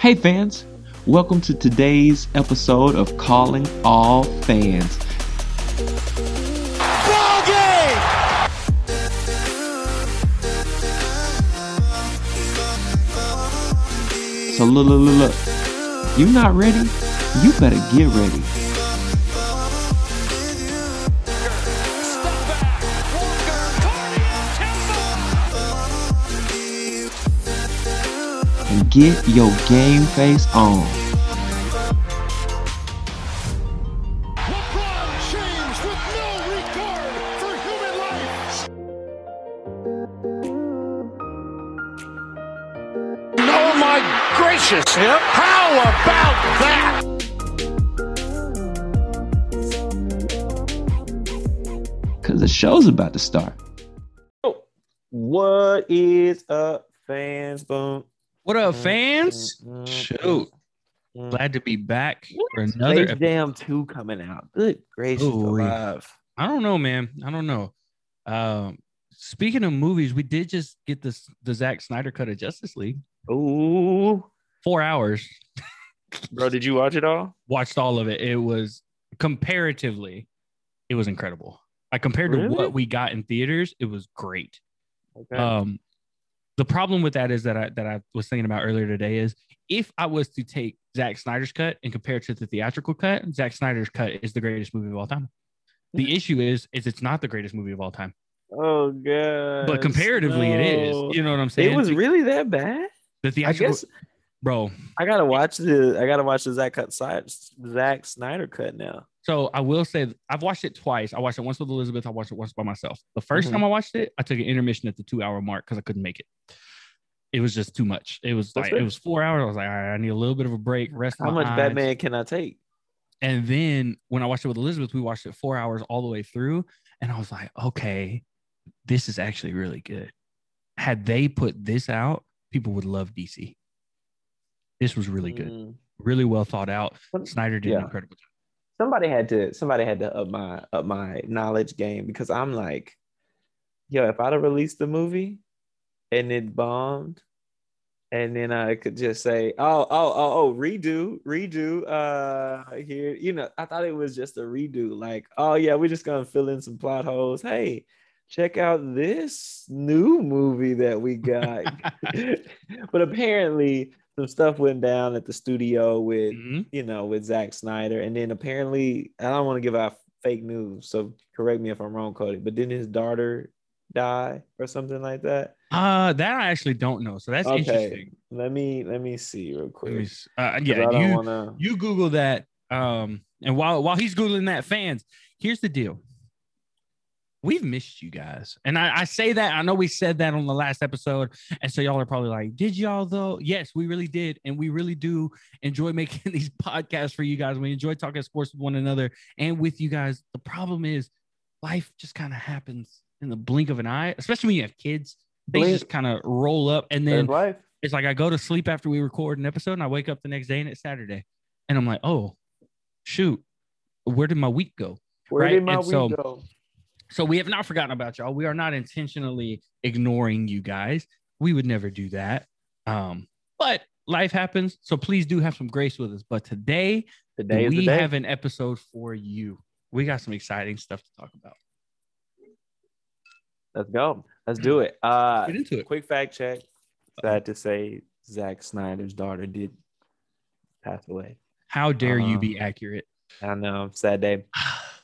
Hey fans, welcome to today's episode of Calling All Fans. Ball game! So look, you're not ready? You better get ready. Get your game face on. LeBron James with no regard for human life. Oh my gracious, yep. How about that? Because the show's about to start. What is up, fans? Boom. What up, fans? Shoot. Glad to be back for another episode. Damn 2 coming out. Good gracious alive. I don't know, man. Speaking of movies, we did just get the Zack Snyder cut of Justice League. Ooh. 4 hours. Bro, did you watch it all? Watched all of it. It was comparatively, it was incredible. Compared to what we got in theaters, it was great. Okay. The problem with that is that I was thinking about earlier today is if I was to take Zack Snyder's cut and compare it to the theatrical cut, Zack Snyder's cut is the greatest movie of all time. The issue is it's not the greatest movie of all time. Oh, God. But comparatively, it is. You know what I'm saying? It was really that bad? The theatrical, I guess, bro. I gotta watch the Zack Snyder cut now. So I will say I've watched it twice. I watched it once with Elizabeth. I watched it once by myself. The first time I watched it, I took an intermission at the 2-hour mark because I couldn't make it. It was just too much. It was it was 4 hours. I was like, all right, I need a little bit of a break. How much Batman can I take? And then when I watched it with Elizabeth, we watched it 4 hours all the way through. And I was like, okay, this is actually really good. Had they put this out, people would love DC. This was really good. Really well thought out. Snyder did an incredible job. Somebody had to up my knowledge game because I'm like, yo, if I'd have released the movie and it bombed, and then I could just say, redo. Here, I thought it was just a redo. Like, oh yeah, we're just gonna fill in some plot holes. Hey, check out this new movie that we got. But apparently, some stuff went down at the studio with, with Zack Snyder. And then apparently, I don't want to give out fake news, so correct me if I'm wrong, Cody, but didn't his daughter die or something like that? That I actually don't know. So that's interesting. Let me see real quick. You Google that. And while he's Googling that, fans, here's the deal. We've missed you guys. And I say that, I know we said that on the last episode. And so y'all are probably like, did y'all though? Yes, we really did. And we really do enjoy making these podcasts for you guys. We enjoy talking sports with one another and with you guys. The problem is life just kind of happens in the blink of an eye, especially when you have kids. They just kind of roll up. And then it's like I go to sleep after we record an episode and I wake up the next day and it's Saturday. And I'm like, oh, shoot, where did my week go? Where did my week go? So we have not forgotten about y'all. We are not intentionally ignoring you guys. We would never do that. But life happens. So please do have some grace with us. But today we have an episode for you. We got some exciting stuff to talk about. Let's go. Let's do it. Get into it. Quick fact check. Sad to say, Zack Snyder's daughter did pass away. How dare you be accurate? I know. Sad day.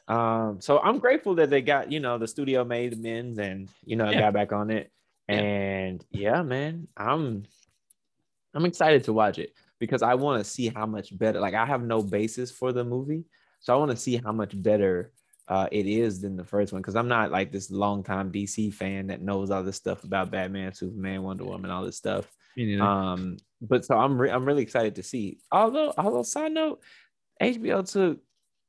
So I'm grateful that they got, the studio made amends and, got back on it. And man, I'm excited to watch it because I want to see how much better, like I have no basis for the movie. So I want to see how much better it is than the first one. Cause I'm not like this longtime DC fan that knows all this stuff about Batman, Superman, Wonder Woman, all this stuff. But so I'm really excited to see, although side note, HBO took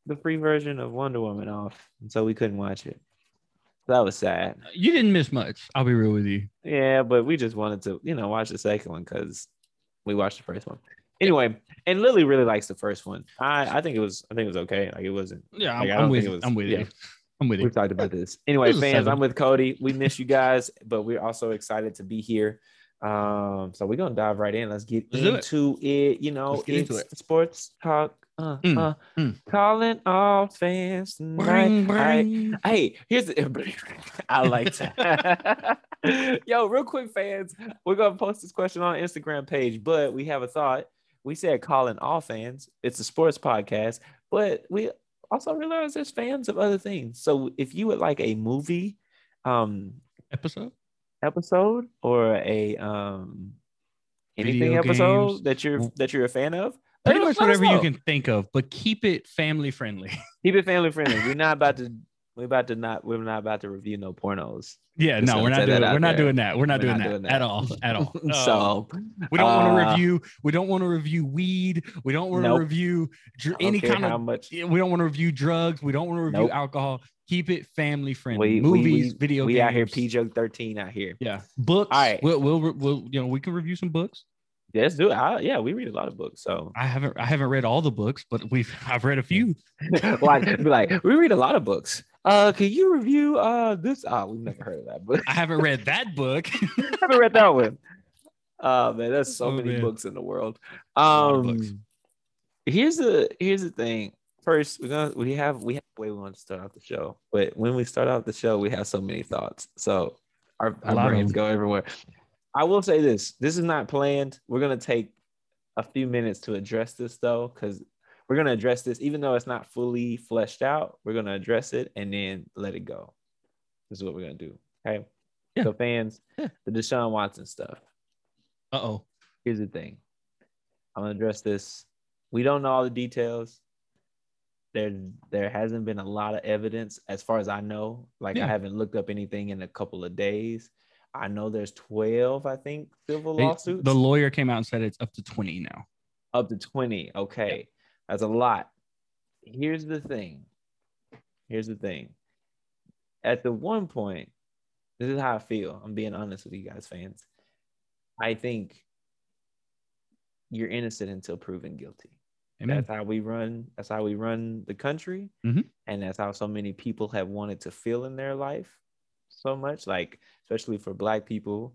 the free version of Wonder Woman off, and so we couldn't watch it. That was sad. You didn't miss much. I'll be real with you. Yeah, but we just wanted to, watch the second one because we watched the first one. Anyway, and Lily really likes the first one. I think it was okay. Like it wasn't. Yeah, like, I'm with you. I'm with you. We've talked about this. Anyway, fans, I'm with Cody. We miss you guys, but we're also excited to be here. So we're gonna dive right in. Let's get into it. You know, it's sports talk. Calling all fans tonight. Hey, here's the. I like that. Yo, real quick, fans. We're gonna post this question on our Instagram page, but we have a thought. We said calling all fans. It's a sports podcast, but we also realize there's fans of other things. So if you would like a movie, episode or a anything episode that you're a fan of, pretty much whatever you can think of, but keep it family friendly. We're not about to review no pornos. Yeah, just no, we're not doing that at all. So we don't want to review. We don't want to review weed. We don't want to review any kind of. We don't want to review drugs. We don't want to review alcohol. Keep it family friendly. Movies, video games. We out here PG-13 out here. Yeah, books. All right, we'll we can review some books. Let's do it. We read a lot of books. So I haven't read all the books, but I've read a few. We read a lot of books. Can you review this? We've never heard of that book. I haven't read that book. I haven't read that one. Oh man, there's so many books in the world. Here's the thing. First, we have the way we want to start out the show, but when we start out the show, we have so many thoughts. So our brains go everywhere. I will say this. This is not planned. We're gonna take a few minutes to address this though, because we're going to address this, even though it's not fully fleshed out. We're going to address it and then let it go. This is what we're going to do. Okay. Yeah. So, fans, the Deshaun Watson stuff. Here's the thing. I'm going to address this. We don't know all the details. There hasn't been a lot of evidence as far as I know. I haven't looked up anything in a couple of days. I know there's 12, I think, civil lawsuits. The lawyer came out and said it's up to 20 now. Up to 20. Okay. Yep. That's a lot. Here's the thing. At the one point, this is how I feel. I'm being honest with you guys, fans. I think you're innocent until proven guilty. Amen. That's how we run the country. Mm-hmm. And that's how so many people have wanted to feel in their life so much. Like, especially for Black people,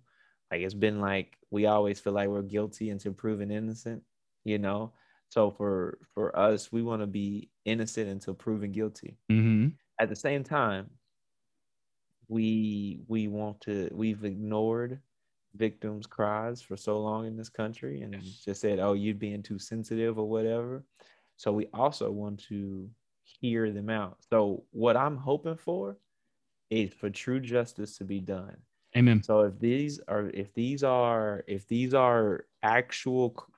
like it's been like we always feel like we're guilty until proven innocent, you know? So for us, we want to be innocent until proven guilty. Mm-hmm. At the same time, we've ignored victims' cries for so long in this country and just said, oh, you're being too sensitive or whatever. So we also want to hear them out. So what I'm hoping for is for true justice to be done. Amen. So if these are actual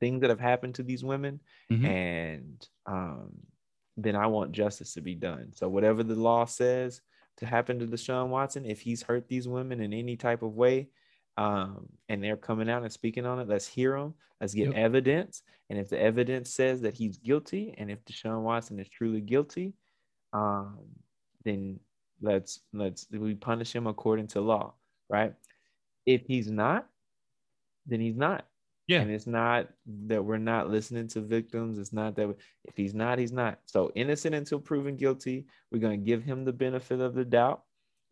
things that have happened to these women, mm-hmm. and then I want justice to be done. So whatever the law says to happen to Deshaun Watson, if he's hurt these women in any type of way, and they're coming out and speaking on it, let's hear them. Let's get evidence. And if the evidence says that he's guilty, and if Deshaun Watson is truly guilty, then we punish him according to law, right? If he's not, then he's not. Yeah. And it's not that we're not listening to victims. It's not that if he's not, he's not. So innocent until proven guilty. We're going to give him the benefit of the doubt,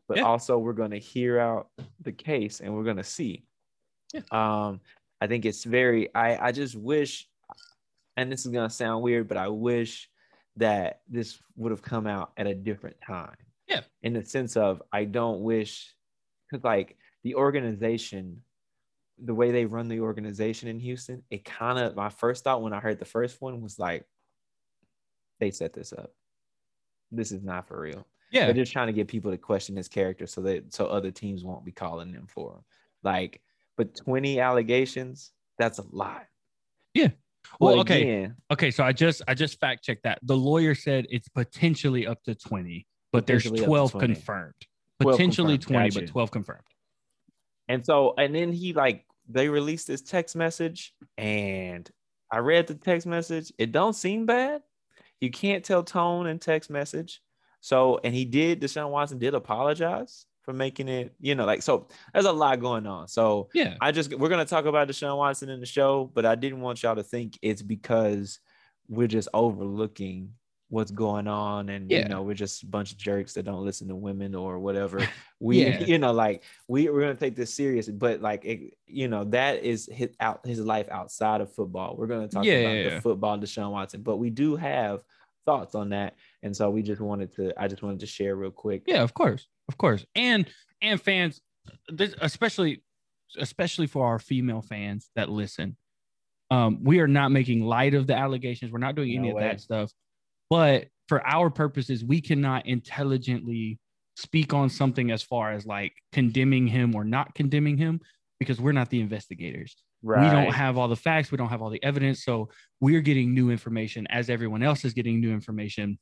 but also we're going to hear out the case and we're going to see. Yeah. I think it's I just wish, and this is going to sound weird, but I wish that this would have come out at a different time. Yeah. In the sense of, I don't wish, because like the organization, the way they run the organization in Houston, it kind of, my first thought when I heard the first one was like, they set this up. This is not for real. Yeah. They're just trying to get people to question his character so other teams won't be calling them for him. Like, but 20 allegations, that's a lot. Yeah. Well, okay. Again, so I just fact checked that. The lawyer said it's potentially up to 20, but there's 12 confirmed. Potentially 20, but 12 confirmed. And so, and then they released this text message, and I read the text message. It don't seem bad. You can't tell tone in text message. So, and Deshaun Watson did apologize for making it, so there's a lot going on. So we're going to talk about Deshaun Watson in the show, but I didn't want y'all to think it's because we're just overlooking what's going on, and you know, we're just a bunch of jerks that don't listen to women or whatever. We you know, like we're gonna take this serious, but like it, you know, that is his life outside of football. We're gonna talk about the football Deshaun Watson, but we do have thoughts on that, and so I just wanted to share real quick. Yeah, of course, and fans, especially for our female fans that listen, we are not making light of the allegations. We're not doing any of that stuff. But for our purposes, we cannot intelligently speak on something as far as like condemning him or not condemning him, because we're not the investigators. Right. We don't have all the facts. We don't have all the evidence. So we're getting new information as everyone else is getting new information.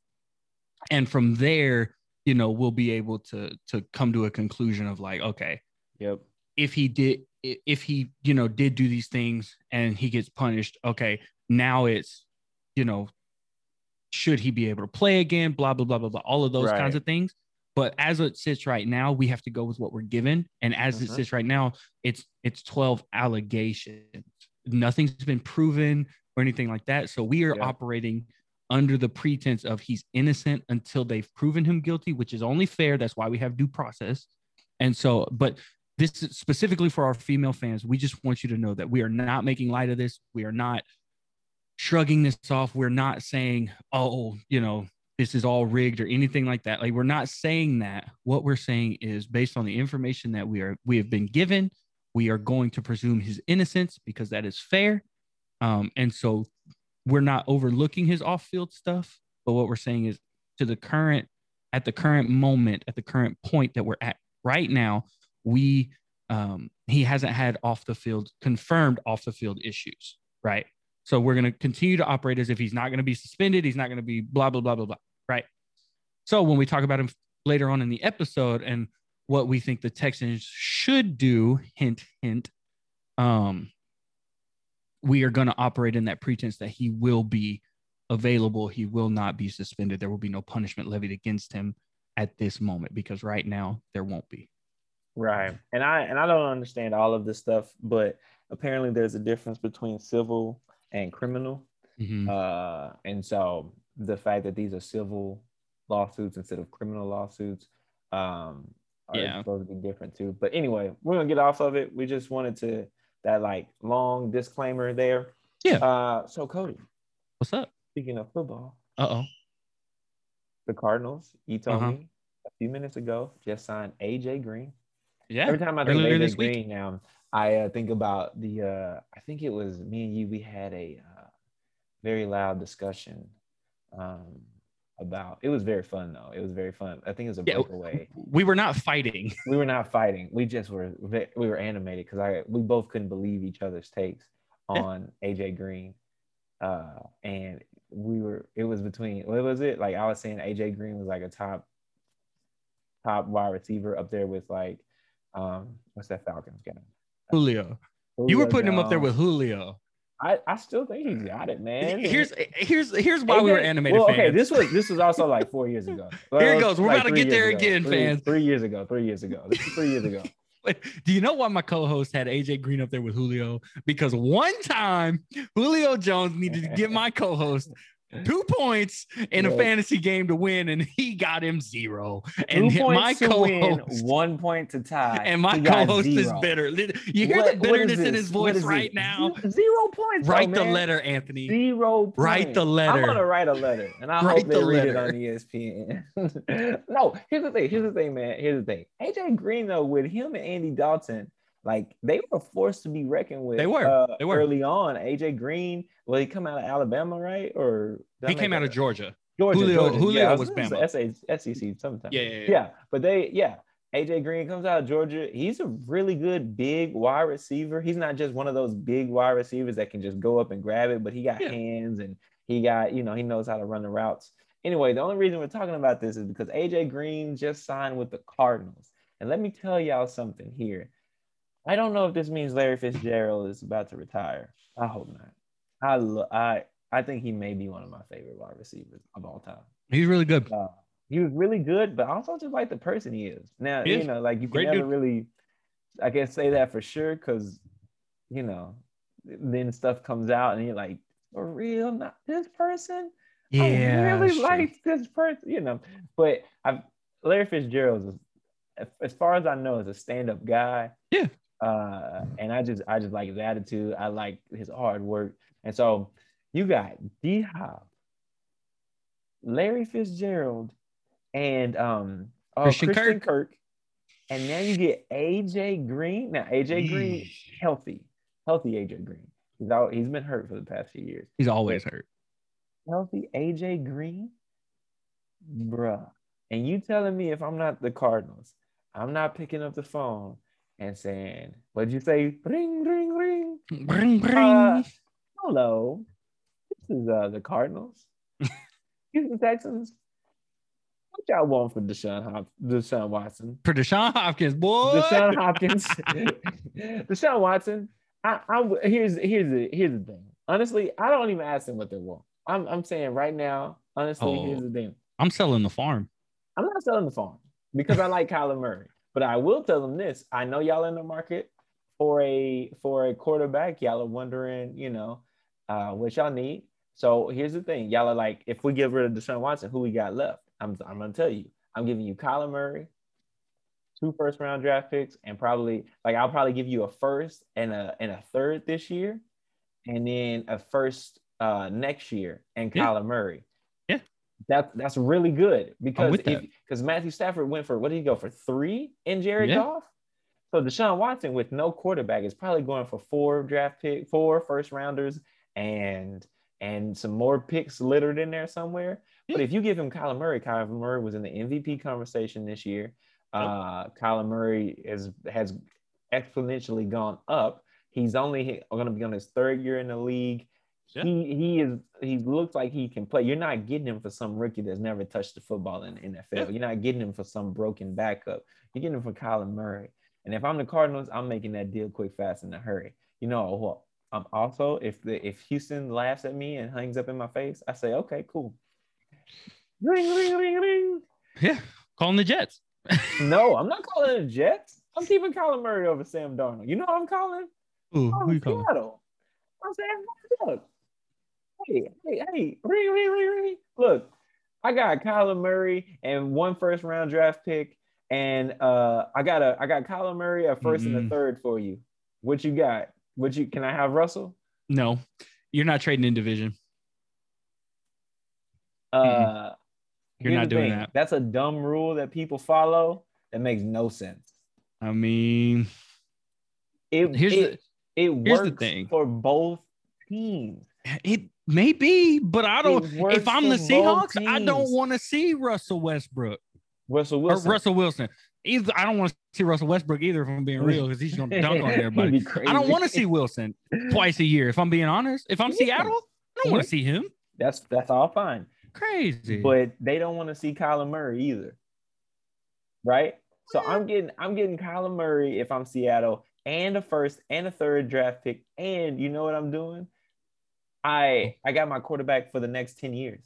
And from there, you know, we'll be able to come to a conclusion of like, okay, if he did, you know, did do these things and he gets punished, okay, now it's, you know, should he be able to play again, blah, blah, blah, blah, blah, all of those kinds of things. But as it sits right now, we have to go with what we're given. And as it sits right now, it's 12 allegations. Nothing's been proven or anything like that. So we are operating under the pretense of he's innocent until they've proven him guilty, which is only fair. That's why we have due process. And so, but this is specifically for our female fans. We just want you to know that we are not making light of this. We are not shrugging this off. We're not saying, oh, you know, this is all rigged or anything like that. Like, we're not saying that. What we're saying is, based on the information that we have been given, we are going to presume his innocence because that is fair. And so we're not overlooking his off-field stuff, but what we're saying is, at the current point that we're at right now, he hasn't had confirmed off the field issues, right? So we're going to continue to operate as if he's not going to be suspended. He's not going to be blah, blah, blah, blah, blah, right? So when we talk about him later on in the episode and what we think the Texans should do, hint, hint, we are going to operate in that pretense that he will be available. He will not be suspended. There will be no punishment levied against him at this moment, because right now there won't be. Right. And I don't understand all of this stuff, but apparently there's a difference between civil and criminal. And so the fact that these are civil lawsuits instead of criminal lawsuits are supposed to be different too. But anyway, we're gonna get off of it. We just wanted to that like long disclaimer there. Yeah. So Cody, what's up? Speaking of football, the Cardinals. You told me a few minutes ago just signed AJ Green. Yeah. Every time I think AJ this Green week. Now. I think about I think it was me and you, we had a very loud discussion about, it was very fun though. It was very fun. I think it was a breakaway. We were not fighting. We just were animated because we both couldn't believe each other's takes on AJ Green. And it was between, what was it? Like I was saying AJ Green was like a top wide receiver up there with like, what's that Falcons guy? Julio. You were putting him up there with Julio. I still think he's got it, man. Here's why we were animated fans. Okay, this was also like 4 years ago. Well, here it goes. We're like about to get there again, fans. 3 years ago. 3 years ago. This is 3 years ago. Do you know why my co-host had AJ Green up there with Julio? Because one time Julio Jones needed to give my co-host 2 points in a fantasy game to win, and he got him 0. And my co-host win, 1 point to tie, and my co-host is bitter. You hear the bitterness in his voice right now. 0 points. Write the letter, Anthony. 0 points. Write the letter. I'm gonna write a letter, and I hope they read it on ESPN. No, here's the thing, man. Here's the thing. AJ Green, though, with him and Andy Dalton, like they were forced to be reckoned with. They were early on. AJ Green, he come out of Alabama, right? Or he came out of Georgia. Georgia. Julio was Bama. SEC sometimes. Yeah. But AJ Green comes out of Georgia. He's a really good big wide receiver. He's not just one of those big wide receivers that can just go up and grab it, but he got hands and he got, you know, he knows how to run the routes. Anyway, the only reason we're talking about this is because AJ Green just signed with the Cardinals. And let me tell y'all something here. I don't know if this means Larry Fitzgerald is about to retire. I hope not. I think he may be one of my favorite wide receivers of all time. He's really good. He was really good, but I also just like the person he is. Now, he is. You know, like you can never really, I can't say that for sure because, you know, then stuff comes out and you're like, for real, not this person? Yeah, I really like this person, you know. But Larry Fitzgerald, as far as I know, is a stand-up guy. Yeah. And I just like his attitude. I like his hard work. And so you got D-Hop, Larry Fitzgerald, and Christian Kirk. And now you get AJ Green. Now AJ Green, healthy AJ Green. He's been hurt for the past few years. He's always hurt. Healthy AJ Green, bruh. And you telling me if I'm not the Cardinals, I'm not picking up the phone and saying, what'd you say? Ring, ring, ring. Ring, ring. Hello. This is the Cardinals. Houston Texans. What y'all want for Deshaun Watson? For Deshaun Hopkins, boy. Deshaun Hopkins. Deshaun Watson. Here's the thing. Honestly, I don't even ask them what they want. I'm saying right now, honestly, here's the thing. I'm selling the farm. I'm not selling the farm because I like Kyler Murray. But I will tell them this. I know y'all in the market for a quarterback. Y'all are wondering, you know, what y'all need. So here's the thing. Y'all are like, if we get rid of Deshaun Watson, who we got left? I'm gonna tell you. I'm giving you Kyler Murray, 2 first-round draft picks, and probably I'll probably give you a first and a third this year, and then a first next year, and Kyler Murray. Yeah, that's really good because Matthew Stafford went for, what did he go for, 3 in Jared Goff? So Deshaun Watson with no quarterback is probably going for 4 first-rounders and some more picks littered in there somewhere. But if you give him Kyler Murray was in the MVP conversation this year. Kyler Murray has exponentially gone up. He's only going to be on his 3rd year in the league. Yeah. He looks like he can play. You're not getting him for some rookie that's never touched the football in the NFL. Yeah. You're not getting him for some broken backup. You're getting him for Kyler Murray. And if I'm the Cardinals, I'm making that deal quick, fast, in a hurry. You know what? I'm also, if Houston laughs at me and hangs up in my face, I say, okay, cool. Ring, ring, ring, ring. Yeah, calling the Jets. No, I'm not calling the Jets. I'm keeping Kyler Murray over Sam Darnold. You know what I'm calling? Ooh, who you calling? Seattle. I'm saying, look. Hey, ring, ring, ring, ring. Look, I got Kyler Murray and 1 first-round draft pick, and I got Kyler Murray a first and a third for you. What you got? Can I have Russell? No, you're not trading in division. You're not doing that. That's a dumb rule that people follow that makes no sense. I mean, it works for both teams. It may be, but I don't. If I'm the Seahawks, I don't want to see Russell Westbrook. Russell Wilson. Either I don't want to see Russell Westbrook either, if I'm being real, because he's gonna dunk on everybody. I don't want to see Wilson twice a year, if I'm being honest. If I'm Seattle, I don't want to see him. That's all fine. Crazy. But they don't want to see Kyler Murray either. Right? So I'm getting Kyler Murray if I'm Seattle, and a first and a third draft pick. And you know what I'm doing? I got my quarterback for the next 10 years.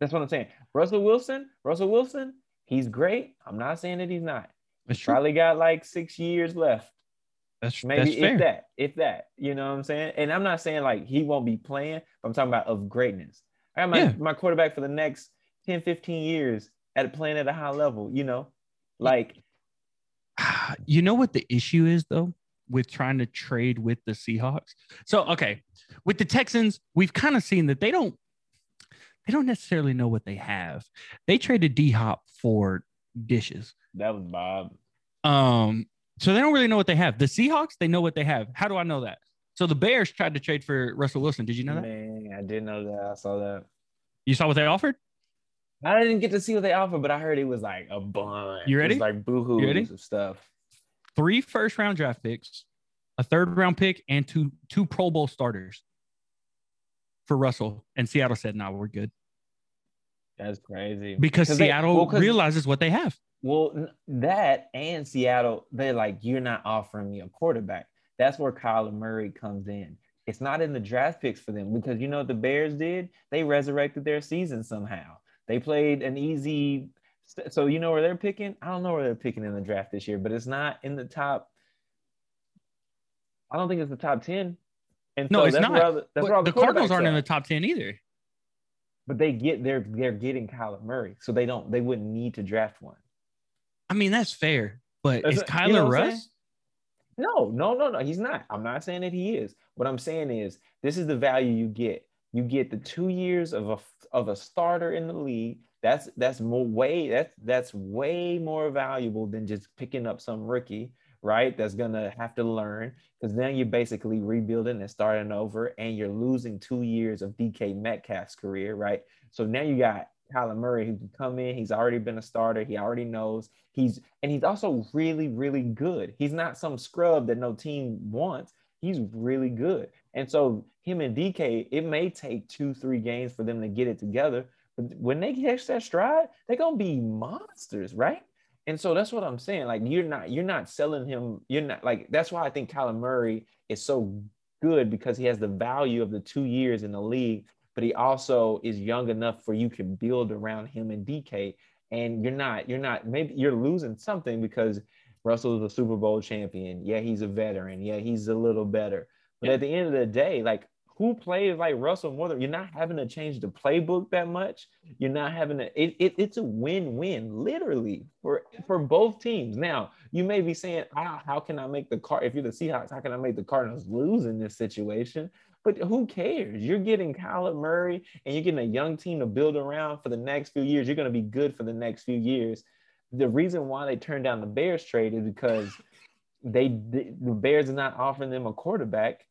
That's what I'm saying. Russell Wilson, he's great. I'm not saying that he's not. He's probably got 6 years left. That's fair. You know what I'm saying? And I'm not saying he won't be playing, but I'm talking about of greatness. I got my quarterback for the next 10, 15 years playing at a high level, you know? You know what the issue is, though, with trying to trade with the Seahawks? So, okay, with the Texans, we've kind of seen that they don't necessarily know what they have. They traded D-Hop for dishes. That was Bob. So they don't really know what they have. The Seahawks, they know what they have. How do I know that? So the Bears tried to trade for Russell Wilson. Did you know that? Man, I didn't know that. I saw that. You saw what they offered? I didn't get to see what they offered, but I heard it was a bunch. You ready? It was boohoo of stuff. 3 first-round draft picks, a third-round pick, and two Pro Bowl starters for Russell. And Seattle said, no, we're good. That's crazy. Because Seattle realizes what they have. Well, that and Seattle, they're like, you're not offering me a quarterback. That's where Kyler Murray comes in. It's not in the draft picks for them, because you know what the Bears did? They resurrected their season somehow. They played an easy – so you know where they're picking? I don't know where they're picking in the draft this year, but it's not in the top – I don't think it's the top 10. And no, so it's not. The Cardinals aren't in the top 10 either. But they get they're getting Kyler Murray, so they wouldn't need to draft one. I mean, that's fair, but is Kyler Russ? No, he's not. I'm not saying that he is. What I'm saying is this is the value you get. You get the 2 years of a starter in the league. That's way more valuable than just picking up some rookie, right? That's gonna have to learn, because then you're basically rebuilding and starting over, and you're losing 2 years of DK Metcalf's career, right? So now you got Kyler Murray who can come in. He's already been a starter. He already knows. He's also really, really good. He's not some scrub that no team wants. He's really good. And so him and DK, it may take 2-3 games for them to get it together. But when they catch that stride, they're gonna be monsters, right? And so that's what I'm saying. Like, you're not selling him. You're not, like, that's why I think Kyler Murray is so good, because he has the value of the 2 years in the league, but he also is young enough for you can build around him and DK. And you're not, maybe you're losing something because Russell is a Super Bowl champion. Yeah, he's a veteran. Yeah, he's a little better. But at the end of the day, like, who plays like Russell more than, you're not having to change the playbook that much. You're not having to, it's a win-win literally for both teams. Now, you may be saying, how can I make the if you're the Seahawks, how can I make the Cardinals lose in this situation? But who cares? You're getting Kyler Murray and you're getting a young team to build around for the next few years. You're going to be good for the next few years. The reason why they turned down the Bears trade is because the Bears are not offering them a quarterback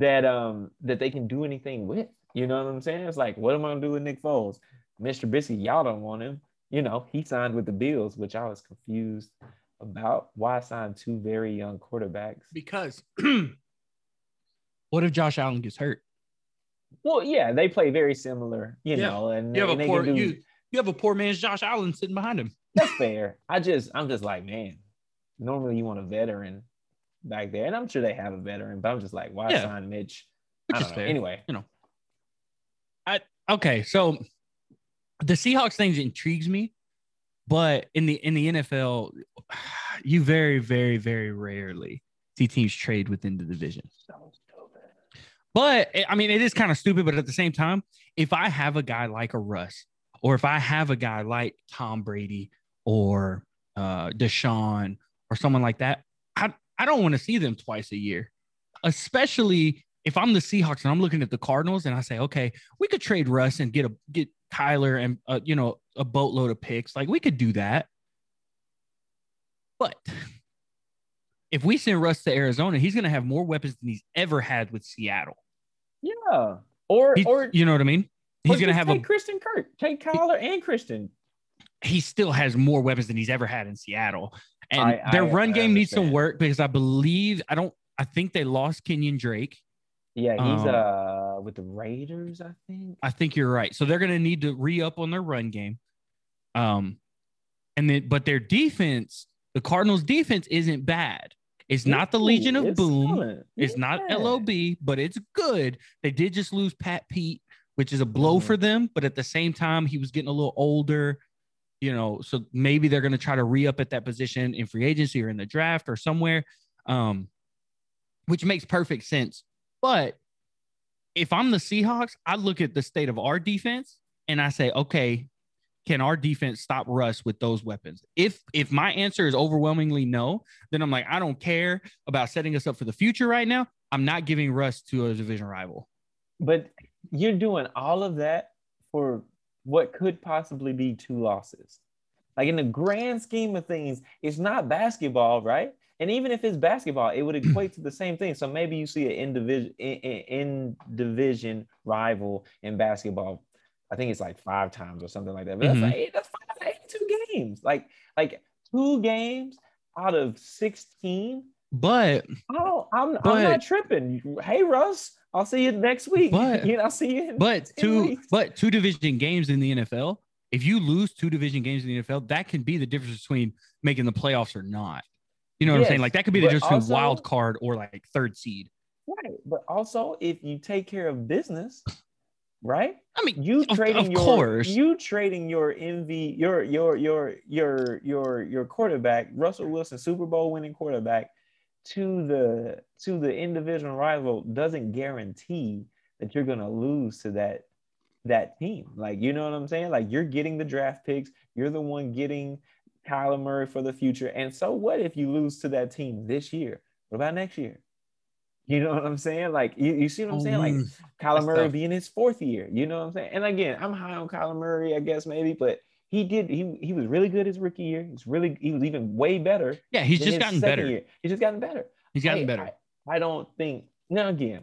that they can do anything with. You know what I'm saying? It's like, what am I gonna do with Nick Foles? Mr. Trubisky, y'all don't want him. You know, he signed with the Bills, which I was confused about. Why sign two very young quarterbacks? Because what if Josh Allen gets hurt? Well, yeah, they play very similar, you know, and you have a poor man's Josh Allen sitting behind him. That's fair. I'm just like, man, normally you want a veteran back there, and I'm sure they have a veteran, but I'm just like, why sign Mitch? Which is fair. Anyway, you know, so the Seahawks thing intrigues me, but in the NFL, you very, very, very rarely see teams trade within the division. So stupid. But I mean, it is kind of stupid, but at the same time, if I have a guy like a Russ, or if I have a guy like Tom Brady or Deshaun or someone like that, I don't want to see them twice a year, especially if I'm the Seahawks and I'm looking at the Cardinals and I say, okay, we could trade Russ and get Kyler and, a boatload of picks. Like, we could do that. But if we send Russ to Arizona, he's going to have more weapons than he's ever had with Seattle. Yeah. Or you know what I mean? He's going to have Christian Kirk, take Kyler and Christian. He still has more weapons than he's ever had in Seattle. And their run game needs some work, because I think they lost Kenyon Drake. Yeah, he's with the Raiders, I think. I think you're right. So they're going to need to re-up on their run game. But their defense, the Cardinals' defense isn't bad. It's not the Legion of Boom. Solid. It's not LOB, but it's good. They did just lose Pat Pete, which is a blow for them. But at the same time, he was getting a little older. You know, so maybe they're going to try to re-up at that position in free agency or in the draft or somewhere, which makes perfect sense. But if I'm the Seahawks, I look at the state of our defense and I say, okay, can our defense stop Russ with those weapons? If my answer is overwhelmingly no, then I'm like, I don't care about setting us up for the future right now. I'm not giving Russ to a division rival. But you're doing all of that for what could possibly be two losses. Like, in the grand scheme of things, it's not basketball, right? And even if it's basketball, it would equate to the same thing. So maybe you see an in-division rival in basketball. I think it's like 5 times or something like that. But that's like, that's 5 to 82 games. Like 2 games out of 16. But I'm not tripping. Hey, Russ, I'll see you next week. But 2 division games in the NFL, if you lose 2 division games in the NFL, that can be the difference between making the playoffs or not. You know what I'm saying? Like, that could be the difference between wild card or like third seed. Right. But also, if you take care of business, right? I mean, you trading your MVP, your quarterback, Russell Wilson, Super Bowl winning quarterback, to the in-division rival doesn't guarantee that you're going to lose to that that team. Like, you know what I'm saying? Like, you're getting the draft picks. You're the one getting Kyler Murray for the future. And so what if you lose to that team this year? What about next year? You know what I'm saying? Like, you see what I'm saying? Like, Kyler Murray being his fourth year. You know what I'm saying? And again, I'm high on Kyler Murray, I guess, maybe, but he was really good his rookie year. He was even way better. Yeah, he's just gotten better. He's gotten better. I don't think – now, again,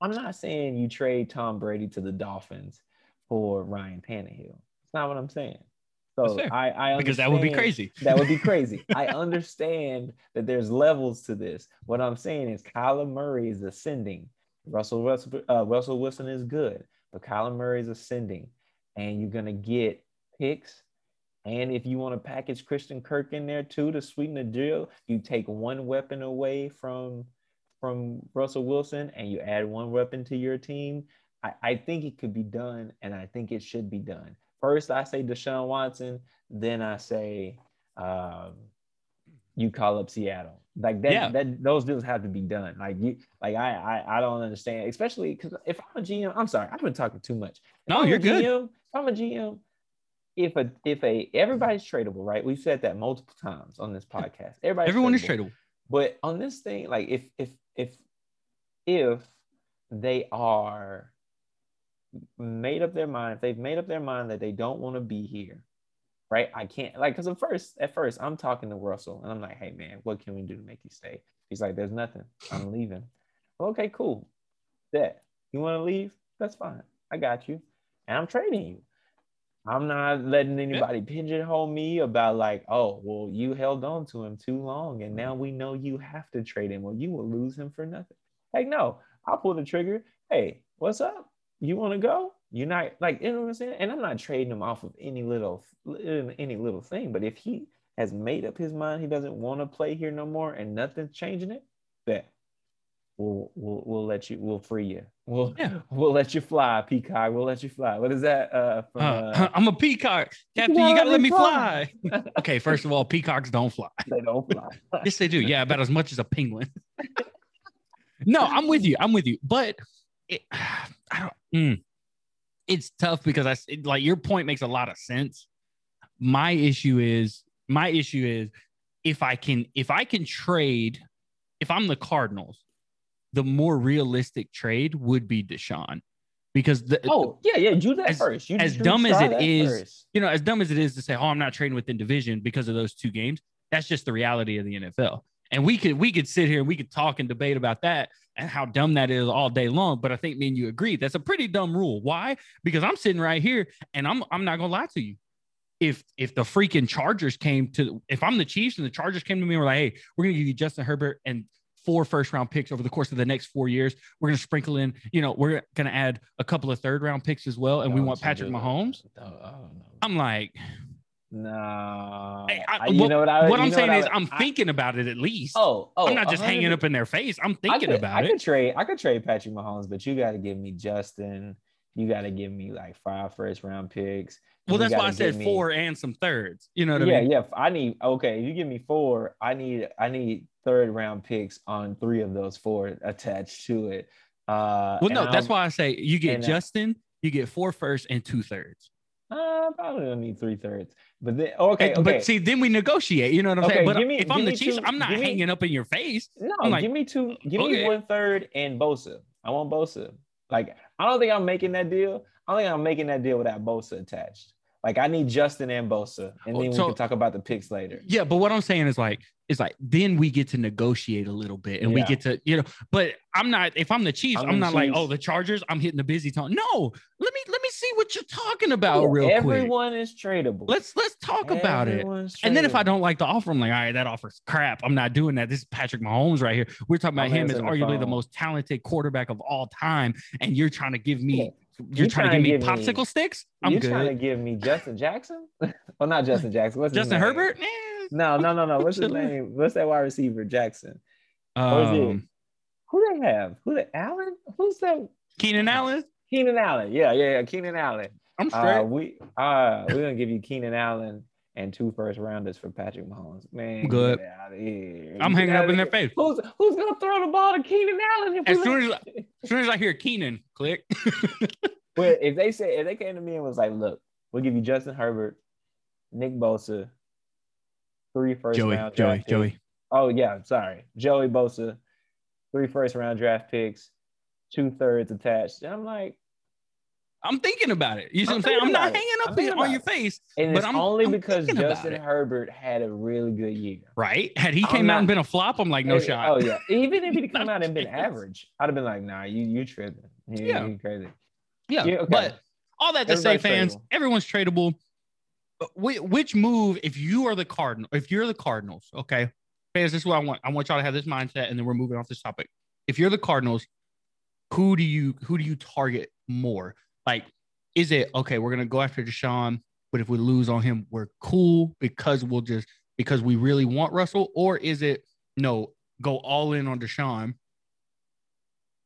I'm not saying you trade Tom Brady to the Dolphins for Ryan Tannehill. That's not what I'm saying. So I because that would be crazy. That would be crazy. I understand that there's levels to this. What I'm saying is Kyler Murray is ascending. Russell Wilson is good, but Kyler Murray is ascending. And you're going to get picks. And if you want to package Christian Kirk in there too to sweeten the deal, you take one weapon away from Russell Wilson and you add one weapon to your team. I think it could be done, and I think it should be done. First, I say Deshaun Watson. Then I say you call up Seattle. Like that, yeah. That those deals have to be done. Like you, like I don't understand. Especially because if I'm a GM, I'm sorry, I've been talking too much. If I'm a GM, everybody's tradable, right? We've said that multiple times on this podcast. Everyone is tradable. But on this thing, like if they are made up their mind, they've made up their mind that they don't want to be here, right? I can't, like, because at first I'm talking to Russell and I'm like, hey man, what can we do to make you stay? He's like, there's nothing. I'm leaving. Okay, cool. That you want to leave? That's fine. I got you. And I'm trading you. I'm not letting anybody pigeonhole me about like, oh, well, you held on to him too long and now we know you have to trade him or you will lose him for nothing. Like, no, I'll pull the trigger. Hey, what's up? You want to go? You're not, like, you know what I'm saying? And I'm not trading him off of any little thing, but if he has made up his mind he doesn't want to play here no more and nothing's changing it, that we'll let you, we'll free you. We'll let you fly, Peacock. We'll let you fly. What is that? I'm a peacock. Captain, you gotta let me fly. Okay, first of all, peacocks don't fly. They don't fly. Yes, they do. Yeah, about as much as a penguin. No, I'm with you. But it's tough because like your point makes a lot of sense. My issue is if I can trade, if I'm the Cardinals, the more realistic trade would be Deshaun, because do that first. As dumb as it is to say, oh, I'm not trading within division because of those two games. That's just the reality of the NFL. And we could sit here and we could talk and debate about that and how dumb that is all day long. But I think me and you agree that's a pretty dumb rule. Why? Because I'm sitting right here and I'm not gonna lie to you. If the freaking Chargers came to, if I'm the Chiefs and the Chargers came to me and were like, hey, we're gonna give you Justin Herbert and 4 first-round picks over the course of the next 4 years. We're going to sprinkle in, we're going to add a couple of third-round picks as well, and we want Patrick Mahomes. No. I'm like... No. I'm thinking about it at least. I'm not just hanging up in their face. I'm thinking about it. I could trade Patrick Mahomes, but you got to give me Justin. You got to give me, like, 5 first-round picks. Well, that's why I said 4 and some thirds. You know what I mean? Yeah, I need... Okay, you give me 4, I need third-round picks on 3 of those 4 attached to it. That's why I say you get Justin, you get 4 first and 2 thirds. Probably don't need 3 thirds. But then, okay. But see, then we negotiate. You know what I'm saying? But if I'm the Chiefs, I'm not hanging up in your face. No, I'm like, give me 1 third and Bosa. I want Bosa. Like, I don't think I'm making that deal. I don't think I'm making that deal without Bosa attached. Like, I need Justin and Bosa, and then we can talk about the picks later. Yeah, but what I'm saying is like then we get to negotiate a little bit, and we get to, But I'm not. If I'm the Chiefs, I'm not like the Chargers. I'm hitting the busy tone. No, let me see what you're talking about real quick. Everyone is tradable. Let's talk about it. And then if I don't like the offer, I'm like, all right, that offer's crap. I'm not doing that. This is Patrick Mahomes right here. We're talking about him as arguably the most talented quarterback of all time, and you're trying to give me. Yeah. You're trying to give me popsicle sticks? You're trying to give me Justin Jackson? Well, not Justin Jackson. What's Justin Herbert? No. What's his name? What's that wide receiver, Jackson? Who they have? Allen? Who's that? Keenan Allen. Yeah. Keenan Allen. I'm straight. We're going to give you Keenan Allen and 2 first rounders for Patrick Mahomes. Man, good. Get out of here. I'm hanging up in their face. Who's gonna throw the ball to Keenan Allen? As soon as I hear Keenan, click. But if they came to me and was like, look, we'll give you Justin Herbert, Nick Bosa, 3 first round draft picks. Joey Bosa, 3 first round draft picks, 2 thirds attached. And I'm like, I'm thinking about it. You know what I'm saying? I'm not hanging up on your face. And it's only because Justin Herbert had a really good year. Right? Had he came out and been a flop, I'm like, no shot. Oh, yeah. Even if he'd come out and been average, I'd have been like, nah, you tripping. Yeah. You crazy. Yeah. Okay. But all that to say, fans, everyone's tradable. Which move, if you're the Cardinals, okay? Fans, this is what I want. I want y'all to have this mindset, and then we're moving off this topic. If you're the Cardinals, who do you target more? Like, is it, okay, we're going to go after Deshaun, but if we lose on him, we're cool because we really want Russell? Or is it, no, go all in on Deshaun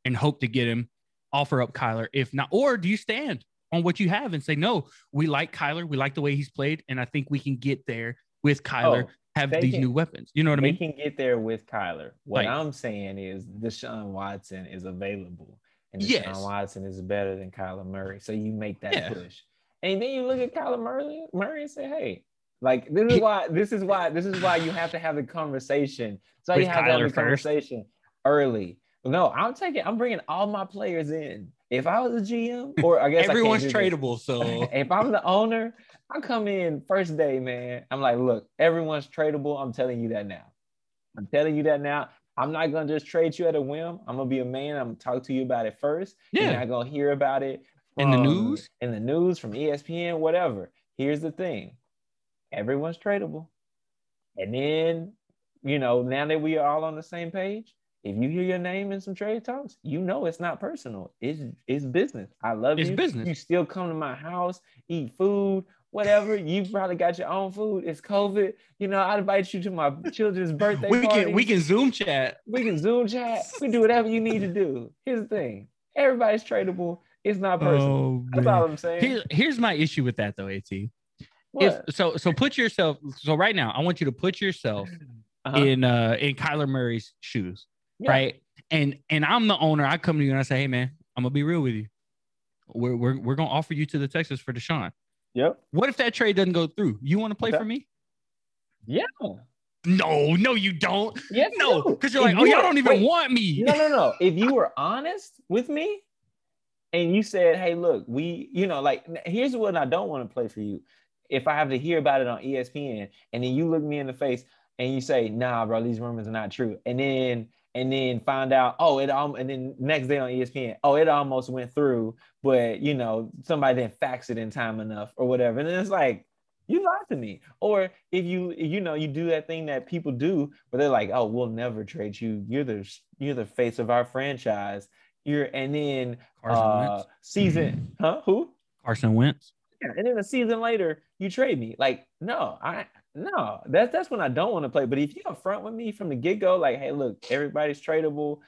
and hope to get him, offer up Kyler if not? Or do you stand on what you have and say, no, we like Kyler, we like the way he's played, and I think we can get there with Kyler, have these new weapons. You know what I mean? We can get there with Kyler. What I'm saying is Deshaun Watson is available. And Deshaun Watson is better than Kyler Murray. So you make that push. And then you look at Kyler Murray and say, hey, like, this is why you have to have the conversation. So you have to have the conversation early. No, I'm bringing all my players in. If I was a GM, or I guess everyone's tradable. So if I'm the owner, I come in first day, man. I'm like, look, everyone's tradable. I'm telling you that now. I'm not going to just trade you at a whim. I'm going to be a man. I'm going to talk to you about it first. Yeah. You're not going to hear about it in the news, from ESPN, whatever. Here's the thing. Everyone's tradable. And then, now that we are all on the same page, if you hear your name in some trade talks, it's not personal. It's business. I love you. It's business. You still come to my house, eat food, whatever. You probably got your own food. It's COVID. I'd invite you to my children's birthday party. We can Zoom chat. We can Zoom chat. We do whatever you need to do. Here's the thing. Everybody's tradable. It's not personal. That's all I'm saying. Here's my issue with that, though, AT. So right now, I want you to put yourself in Kyler Murray's shoes, right? And I'm the owner. I come to you and I say, hey, man, I'm going to be real with you. We're going to offer you to the Texans for Deshaun. Yep. What if that trade doesn't go through? You want to play for me? Yeah. No, you don't. Yes, no, because you're like, y'all don't even want me. No. If you were honest with me and you said, hey, look, here's what I don't want to play for you. If I have to hear about it on ESPN and then you look me in the face and you say, nah, bro, these rumors are not true. And then find out, and then next day on ESPN, it almost went through, but, somebody didn't fax it in time enough or whatever. And then it's like, you lied to me. Or if you do that thing that people do where they're like, oh, we'll never trade you. You're the face of our franchise. Carson Wentz. Yeah, and then a season later, you trade me. Like, no, that's when I don't want to play. But if you're upfront with me from the get-go, like, hey, look, everybody's tradable.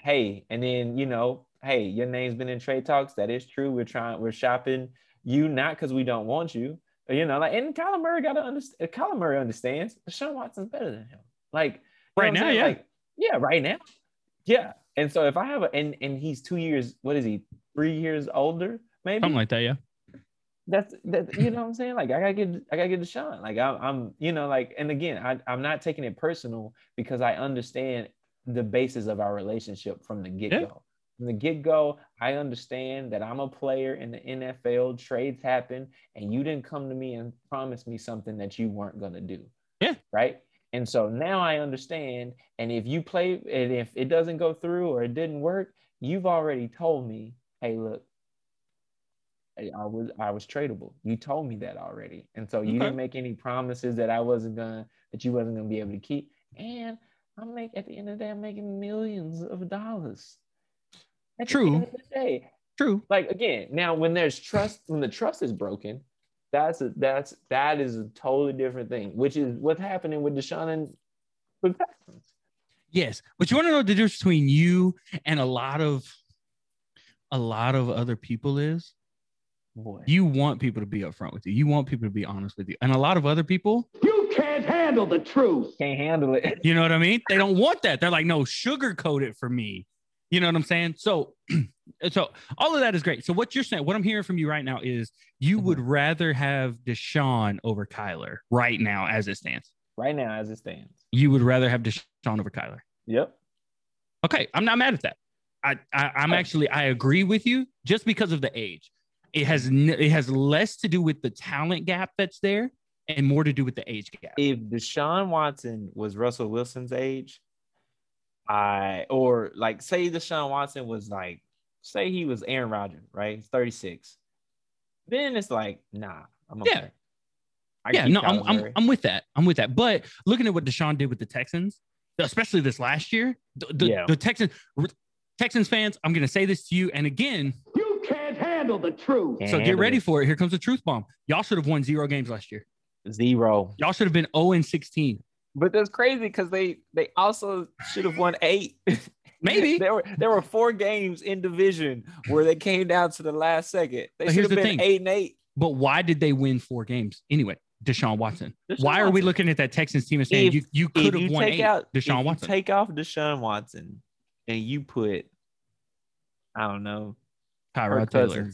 Hey, and then, hey, your name's been in trade talks. That is true. We're shopping you, not because we don't want you. And Kyler Murray Kyler Murray understands Deshaun Watson's better than him. Like, right now, yeah. Like, yeah, right now. Yeah. And so if I have and he's 2 years, what is he, 3 years older, maybe? Something like that, yeah. That's what I'm saying? Like, I gotta get Deshaun. Like, and again, I'm not taking it personal because I understand the basis of our relationship from the get-go. Yeah. From the get-go, I understand that I'm a player in the NFL, trades happen, and you didn't come to me and promise me something that you weren't gonna do. Yeah. Right. And so now I understand. And if you play, and if it doesn't go through or it didn't work, you've already told me, hey, look, I was tradable. You told me that already. And so you didn't make any promises that that you wasn't gonna be able to keep. And at the end of the day, I'm making millions of dollars. True. Like, again, now when there's trust, when the trust is broken, that is a totally different thing, which is what's happening with Deshaun and the Texans. Yes. But you want to know the difference between you and a lot of other people is, boy, you want people to be upfront with you. You want people to be honest with you. And a lot of other people, you can't handle the truth. Can't handle it. You know what I mean? They don't want that. They're like, no, sugarcoat it for me. You know what I'm saying? So all of that is great. So what you're saying, what I'm hearing from you right now is you would rather have Deshaun over Kyler right now as it stands. Right now as it stands. You would rather have Deshaun over Kyler. Yep. Okay. I'm not mad at that. I agree with you just because of the age. It has less to do with the talent gap that's there and more to do with the age gap. If Deshaun Watson was Russell Wilson's age, say Deshaun Watson was like, say he was Aaron Rodgers, right? 36. Then it's like, nah, I'm okay. Yeah. I'm with that. I'm with that. But looking at what Deshaun did with the Texans, especially this last year, the Texans fans, I'm going to say this to you. And again, you can't handle the truth. So get ready for it. Here comes the truth bomb. Y'all should have won 0 games last year. 0. Y'all should have been 0-16. But that's crazy because they also should have won 8. Maybe. There were 4 games in division where they came down to the last second. They should have been 8-8. But why did they win 4 games anyway? Deshaun Watson. Why are we looking at that Texans team and saying you could have won 8? Deshaun Watson. Take off Deshaun Watson and you put, I don't know, Tyrod Taylor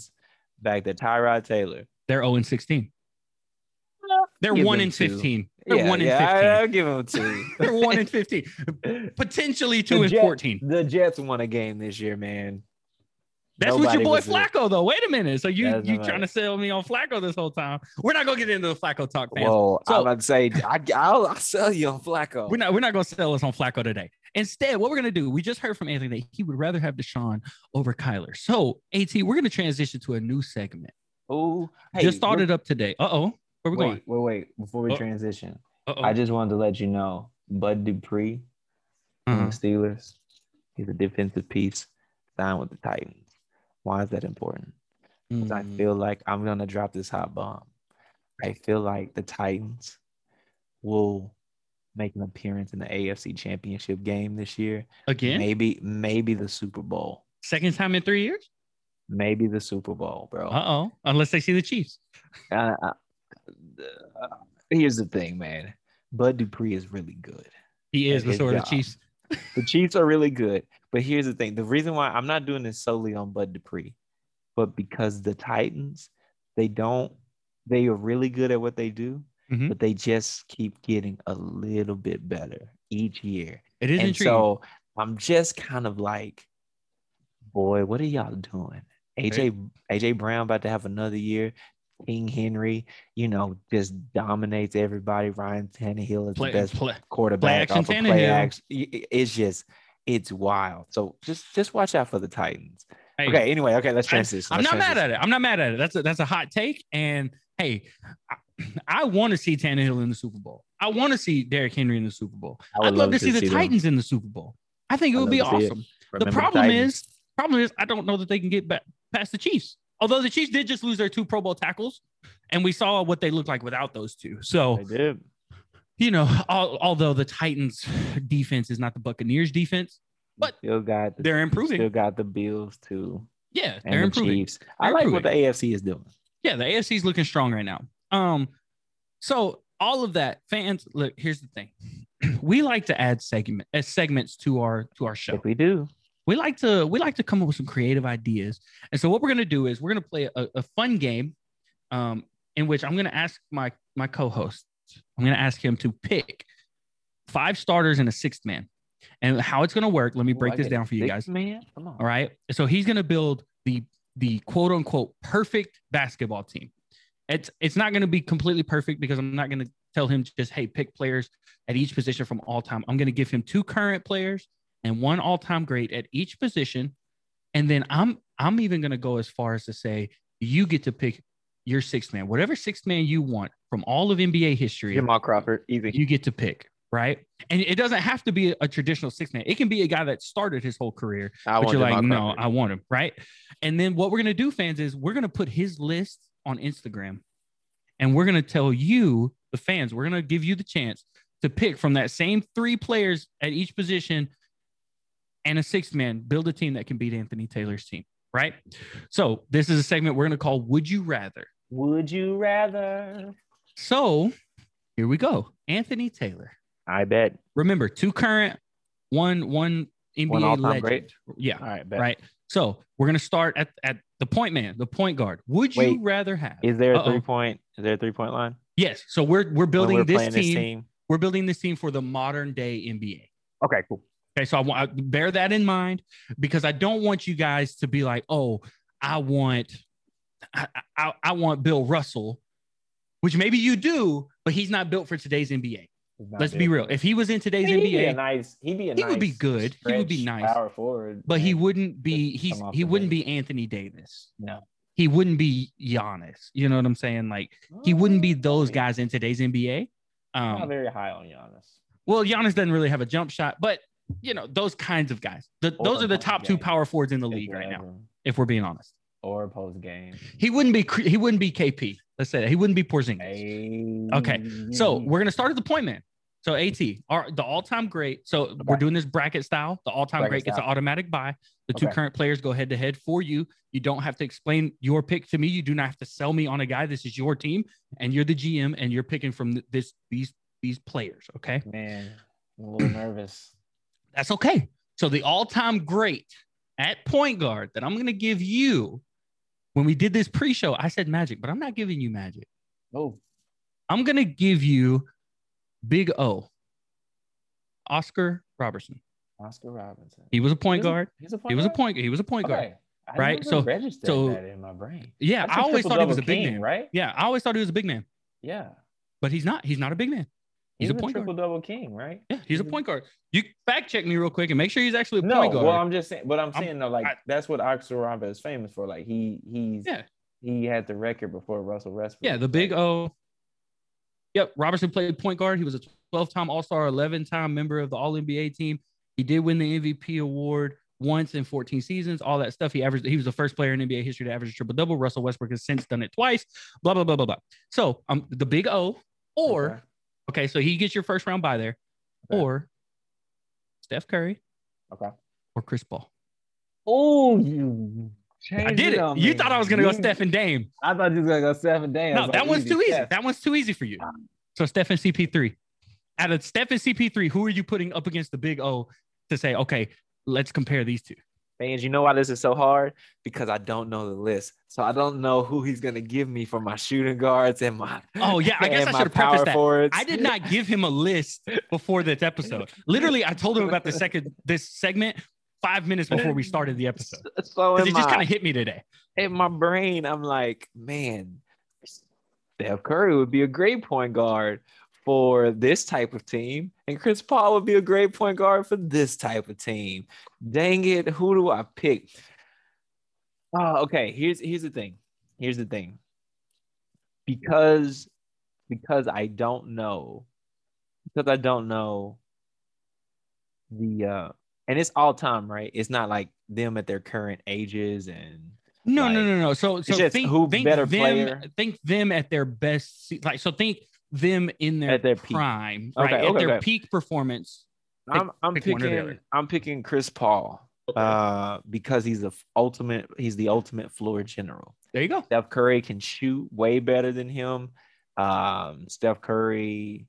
back there. Tyrod Taylor. They're 0-16. They're 1-15. They're 1-15. I'll give them 2. They're 1-15. Potentially 2-14. The Jets won a game this year, man. That's Nobody what your boy Flacco it. Though. Wait a minute. So you trying to sell me on Flacco this whole time? We're not gonna get into the Flacco talk, fans. Well, so, I'm about to say I'll sell you on Flacco. We're not gonna sell us on Flacco today. Instead, what we're gonna do? We just heard from Anthony that he would rather have Deshaun over Kyler. So, AT, we're gonna transition to a new segment. Oh, hey, just started up today. Where we going? Wait. Before we transition, I just wanted to let you know, Bud Dupree from the Steelers, he's a defensive piece, signed with the Titans. Why is that important? Because I feel like I'm going to drop this hot bomb. I feel like the Titans will make an appearance in the AFC Championship game this year. Again? Maybe the Super Bowl. Second time in 3 years? Maybe the Super Bowl, bro. Unless they see the Chiefs. Here's the thing, man. Bud Dupree is really good. He is the sort of Chiefs. The Chiefs are really good. But here's the thing. The reason why I'm not doing this solely on Bud Dupree, but because the Titans, they are really good at what they do, but they just keep getting a little bit better each year. It is intriguing. So I'm just kind of like, boy, what are y'all doing? AJ Brown about to have another year. King Henry, just dominates everybody. Ryan Tannehill is the best quarterback. Play action Tannehill. It's wild. So just watch out for the Titans. Hey, okay, let's transition. I'm not mad at it. That's a hot take. And hey, I want to see Tannehill in the Super Bowl. I want to see Derrick Henry in the Super Bowl. I'd love to see the Titans in the Super Bowl. I think it would be awesome. The problem is I don't know that they can get past the Chiefs. Although the Chiefs did just lose their 2 Pro Bowl tackles, and we saw what they looked like without those 2. So they did. Although the Titans' defense is not the Buccaneers' defense, but they're improving. Still got the Bills too. Yeah, they're improving. Chiefs. I like what the AFC is doing. Yeah, the AFC is looking strong right now. So all of that, fans. Look, here's the thing: we like to add segments to our show. If we do. We like to come up with some creative ideas. And so what we're going to do is we're going to play a fun game in which I'm going to ask my co-host. I'm going to ask him to pick 5 starters and a 6th man. And how it's going to work, let me break this down for you guys. Man? Come on. All right? So he's going to build the quote-unquote perfect basketball team. It's not going to be completely perfect because I'm not going to tell him just, hey, pick players at each position from all time. I'm going to give him 2 current players and 1 all-time great at each position. And then I'm even going to go as far as to say you get to pick your 6th man. Whatever 6th man you want from all of NBA history. Jamal Crawford, easy. You get to pick, right? And it doesn't have to be a traditional 6th man. It can be a guy that started his whole career, but you're like, no, I want him, right? And then what we're going to do, fans, is we're going to put his list on Instagram. And we're going to tell you, the fans, we're going to give you the chance to pick from that same 3 players at each position and a 6th man, build a team that can beat Anthony Taylor's team, right? So this is a segment we're going to call Would You Rather? Would you rather? So here we go. Anthony Taylor. I bet. Remember, 2 current, one NBA legend. Great? Yeah. All right. Bet. Right. So we're going to start at the point man, the point guard. Would you rather have? Is there a three-point line? Yes. So we're building this team. We're building this team for the modern day NBA. Okay, cool. Okay. So I bear that in mind, because I don't want you guys to be like, oh, I want Bill Russell, which maybe you do, but he's not built for today's NBA. Let's be real. If he was in today's NBA, he would be good. He would be nice. Power forward, but he wouldn't be. He wouldn't be Anthony Davis. No, he wouldn't be Giannis. You know what I'm saying? Like he wouldn't be those guys in today's NBA. Not very high on Giannis. Well, Giannis doesn't really have a jump shot, but you know those kinds of guys. Those are the top two power forwards in the league right now, if we're being honest. Or post game, he wouldn't be KP. Let's say that he wouldn't be Porzingis. Hey. Okay, so we're gonna start at the point man. So AT, the all-time great. So we're doing this bracket style. The all-time great gets an automatic bye. The two current players go head-to-head for you. You don't have to explain your pick to me. You do not have to sell me on a guy. This is your team, and you're the GM, and you're picking from these players. Okay, man, I'm a little nervous. That's okay. So the all-time great at point guard that I'm gonna give you. When we did this pre-show, I said Magic, but I'm not giving you Magic. Oh, I'm going to give you Big O, Oscar Robertson. Oscar Robertson. He was a point guard. He was a point guard. Right. So registered that in my brain. Yeah, I always thought he was a big man. Right. Yeah, I always thought he was a big man. Yeah, but he's not. He's not a big man. He's a point guard. Triple-double king, right? Yeah, he's a point guard. You fact check me real quick and make sure he's actually a point guard. No, well, I'm just saying. But I'm saying though, like that's what Oscar Robertson is famous for. Like he had the record before Russell Westbrook. Yeah, the Big O. Yep, Robertson played point guard. He was a 12-time All-Star, 11-time member of the All-NBA team. He did win the MVP award once in 14 seasons. All that stuff. He was the first player in NBA history to average a triple-double. Russell Westbrook has since done it twice. Blah blah blah blah blah. So the Big O or. Okay, so he gets your first round bye there, or Steph Curry, or Chris Paul. Oh, you changed it! On you me. Thought I was gonna go Steph and Dame. I thought you was gonna go Steph and Dame. No, that one's too easy. That one's too easy for you. So Steph and CP3. Out of Steph and CP3, who are you putting up against the Big O to say, okay, let's compare these two? Fans, you know why this is so hard? Because I don't know the list. So I don't know who he's going to give me for my shooting guards and my I guess I should have prefaced that. Forwards. I did not give him a list before this episode. Literally, I told him about this segment 5 minutes before we started the episode. So it just kind of hit me today. In my brain, I'm like, man, Steph Curry would be a great point guard for this type of team, and Chris Paul would be a great point guard for this type of team. Dang it, who do I pick? Okay, here's the thing. Because I don't know the and it's all time, right? It's not like them at their current ages and no. Think them at their best, like think them in their prime, right? At their peak performance. I'm picking Chris Paul because he's the ultimate floor general. There you go. Steph Curry can shoot way better than him. Steph Curry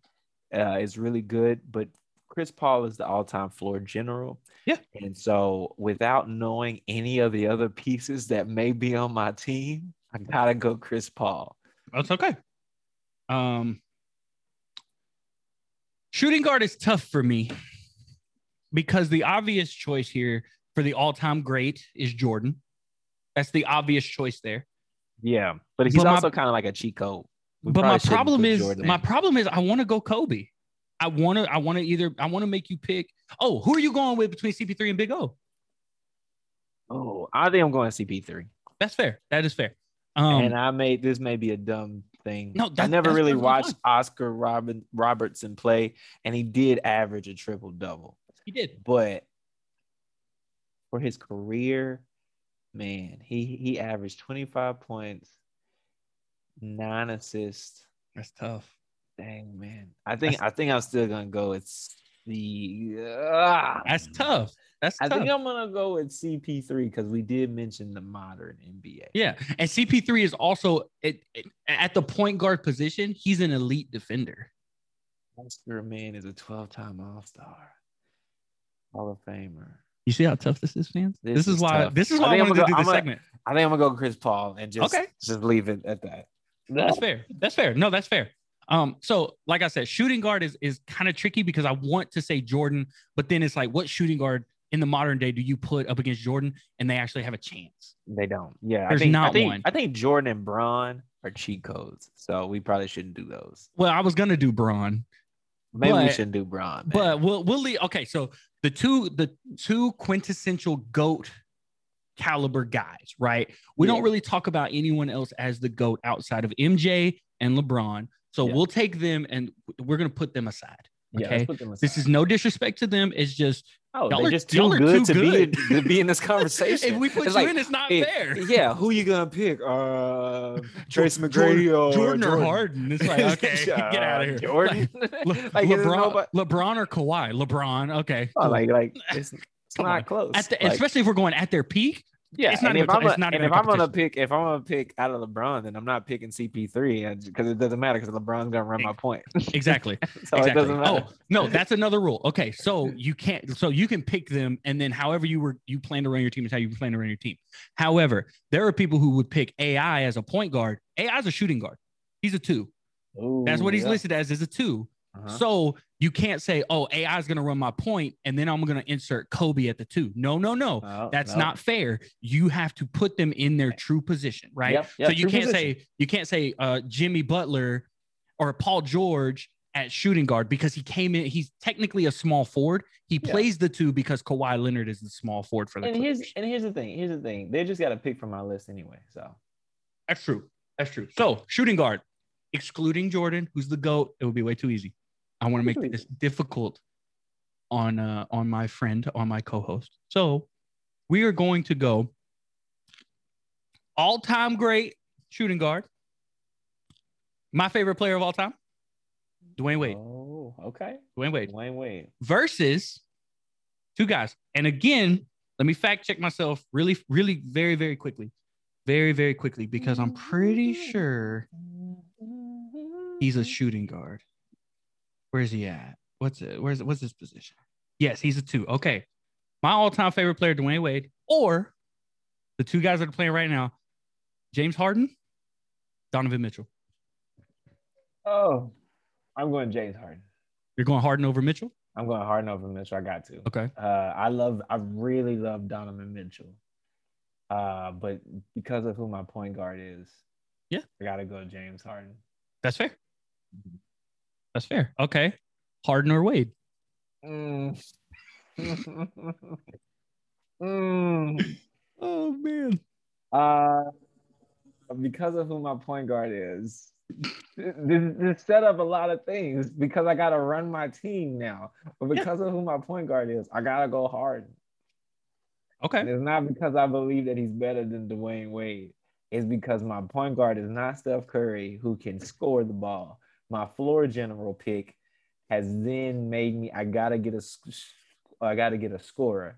is really good, but Chris Paul is the all-time floor general. Yeah. And so without knowing any of the other pieces that may be on my team, I gotta go Chris Paul. That's okay. Shooting guard is tough for me because the obvious choice here for the all-time great is Jordan. That's the obvious choice there. Yeah, but he's also kind of like a cheat code. But my problem is I want to go Kobe. I want to make you pick. Oh, who are you going with between CP3 and Big O? Oh, I think I'm going CP3. That's fair. That is fair. And this may be a dumb thing. No, I never really watched Oscar Robertson play, and he did average a triple-double. He did. But for his career, man, he averaged 25 points, 9 assists. That's tough. Dang, man. I think I'm still going to go with That's tough. I think I'm going to go with CP3 because we did mention the modern NBA. Yeah, and CP3 is also at the point guard position, he's an elite defender. Oscar, man, is a 12-time All-Star, Hall of Famer. You see how tough this is, fans? This is why I wanted to do this segment. I think I'm going to go Chris Paul and just leave it at that. That's fair. No, that's fair. So like I said, shooting guard is kind of tricky because I want to say Jordan, but then it's like, what shooting guard in the modern day do you put up against Jordan and they actually have a chance? They don't. Yeah. There's not one. I think Jordan and Bron are cheat codes, so we probably shouldn't do those. Well, I was going to do Bron. Maybe we shouldn't do Bron. Man. But we'll leave. Okay, so the two quintessential GOAT caliber guys, right? We don't really talk about anyone else as the GOAT outside of MJ and LeBron. So we'll take them and we're going to put them aside. Okay. Yeah, let's put them aside. This is no disrespect to them. It's just, y'all are too good to be in this conversation. If we put you in, it's not fair. Yeah. Who you going to pick? Trace McGrady or Jordan or Harden? It's like, okay, get out of here. Jordan? Like LeBron or Kawhi? LeBron. Okay. Oh, cool. Like it's not close. Especially if we're going at their peak. Yeah, it's not even close. If I'm gonna pick out of LeBron, then I'm not picking CP3 because it doesn't matter because LeBron's gonna run my point. Exactly. It doesn't matter. Oh no, that's another rule. Okay, so you can't. So you can pick them, and then however you plan to run your team is how you plan to run your team. However, there are people who would pick AI as a point guard. AI is a shooting guard. He's a 2. Ooh, that's what he's listed as is a 2. Uh-huh. So you can't say, oh, AI is going to run my point, and then I'm going to insert Kobe at the 2. No. That's not fair. You have to put them in their true position, right? Yep, so you can't say Jimmy Butler or Paul George at shooting guard because he came in. He's technically a small forward. He plays the 2 because Kawhi Leonard is the small forward for the Clippers. Here's the thing. They just got to pick from our list anyway. So that's true. So shooting guard, excluding Jordan, who's the GOAT, it would be way too easy. I want to make this difficult on my friend, on my co-host. So we are going to go all-time great shooting guard. My favorite player of all time, Dwyane Wade. Oh, okay. Dwyane Wade. Versus two guys. And again, let me fact check myself really, really very, very quickly. Very, very quickly, because I'm pretty sure he's a shooting guard. Where's he at? What's his position? Yes, he's a 2. Okay. My all-time favorite player, Dwyane Wade, or the two guys that are playing right now, James Harden, Donovan Mitchell. Oh, I'm going James Harden. You're going Harden over Mitchell? I'm going Harden over Mitchell. I got to. Okay. I really love Donovan Mitchell. But because of who my point guard is, I got to go James Harden. That's fair. Mm-hmm. That's fair. Okay. Harden or Wade? Oh, man. Because of who my point guard is, this set up a lot of things because I got to run my team now. But because of who my point guard is, I got to go Harden. Okay. And it's not because I believe that he's better than Dwyane Wade. It's because my point guard is not Steph Curry, who can score the ball. My floor general pick has then made me. I gotta get a scorer, a scorer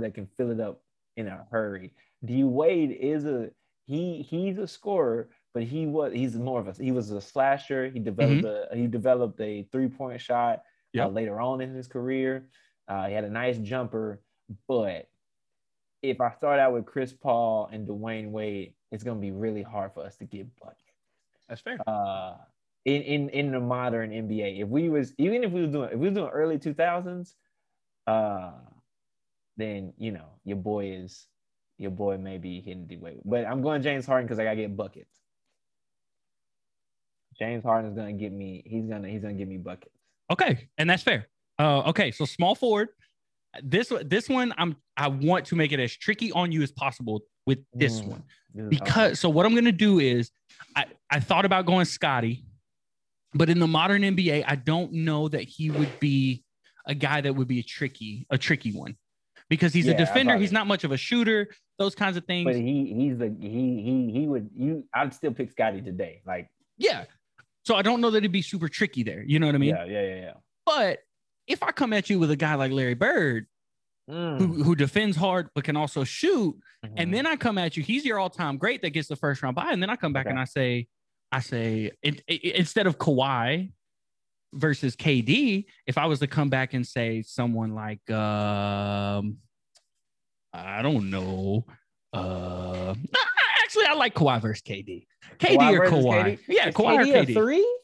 that can fill it up in a hurry. D Wade is he's a scorer, but he was a slasher. He developed a 3-point shot later on in his career. He had a nice jumper, but if I start out with Chris Paul and Dwyane Wade, it's gonna be really hard for us to get buckets. That's fair. In the modern NBA, if we was doing early 2000s, then your boy may be hitting the way. But I'm going James Harden because I gotta get buckets. James Harden is gonna get me. He's gonna give me buckets. Okay, and that's fair. Okay, so small forward. This one I want to make it as tricky on you as possible with this one because so what I'm gonna do is I thought about going Scotty. But in the modern NBA, I don't know that he would be a guy that would be a tricky one, because he's a defender. He's not much of a shooter. Those kinds of things. But I'd still pick Scotty today. So I don't know that it'd be super tricky there. You know what I mean? Yeah. But if I come at you with a guy like Larry Bird, who defends hard but can also shoot, and then I come at you, he's your all-time great that gets the first round bye, and then I come back and I say, instead of Kawhi versus KD, if I was to come back and say someone like I don't know. Actually, I like Kawhi versus KD. KD or Kawhi? KD? Yeah, is Kawhi KD or KD. A three?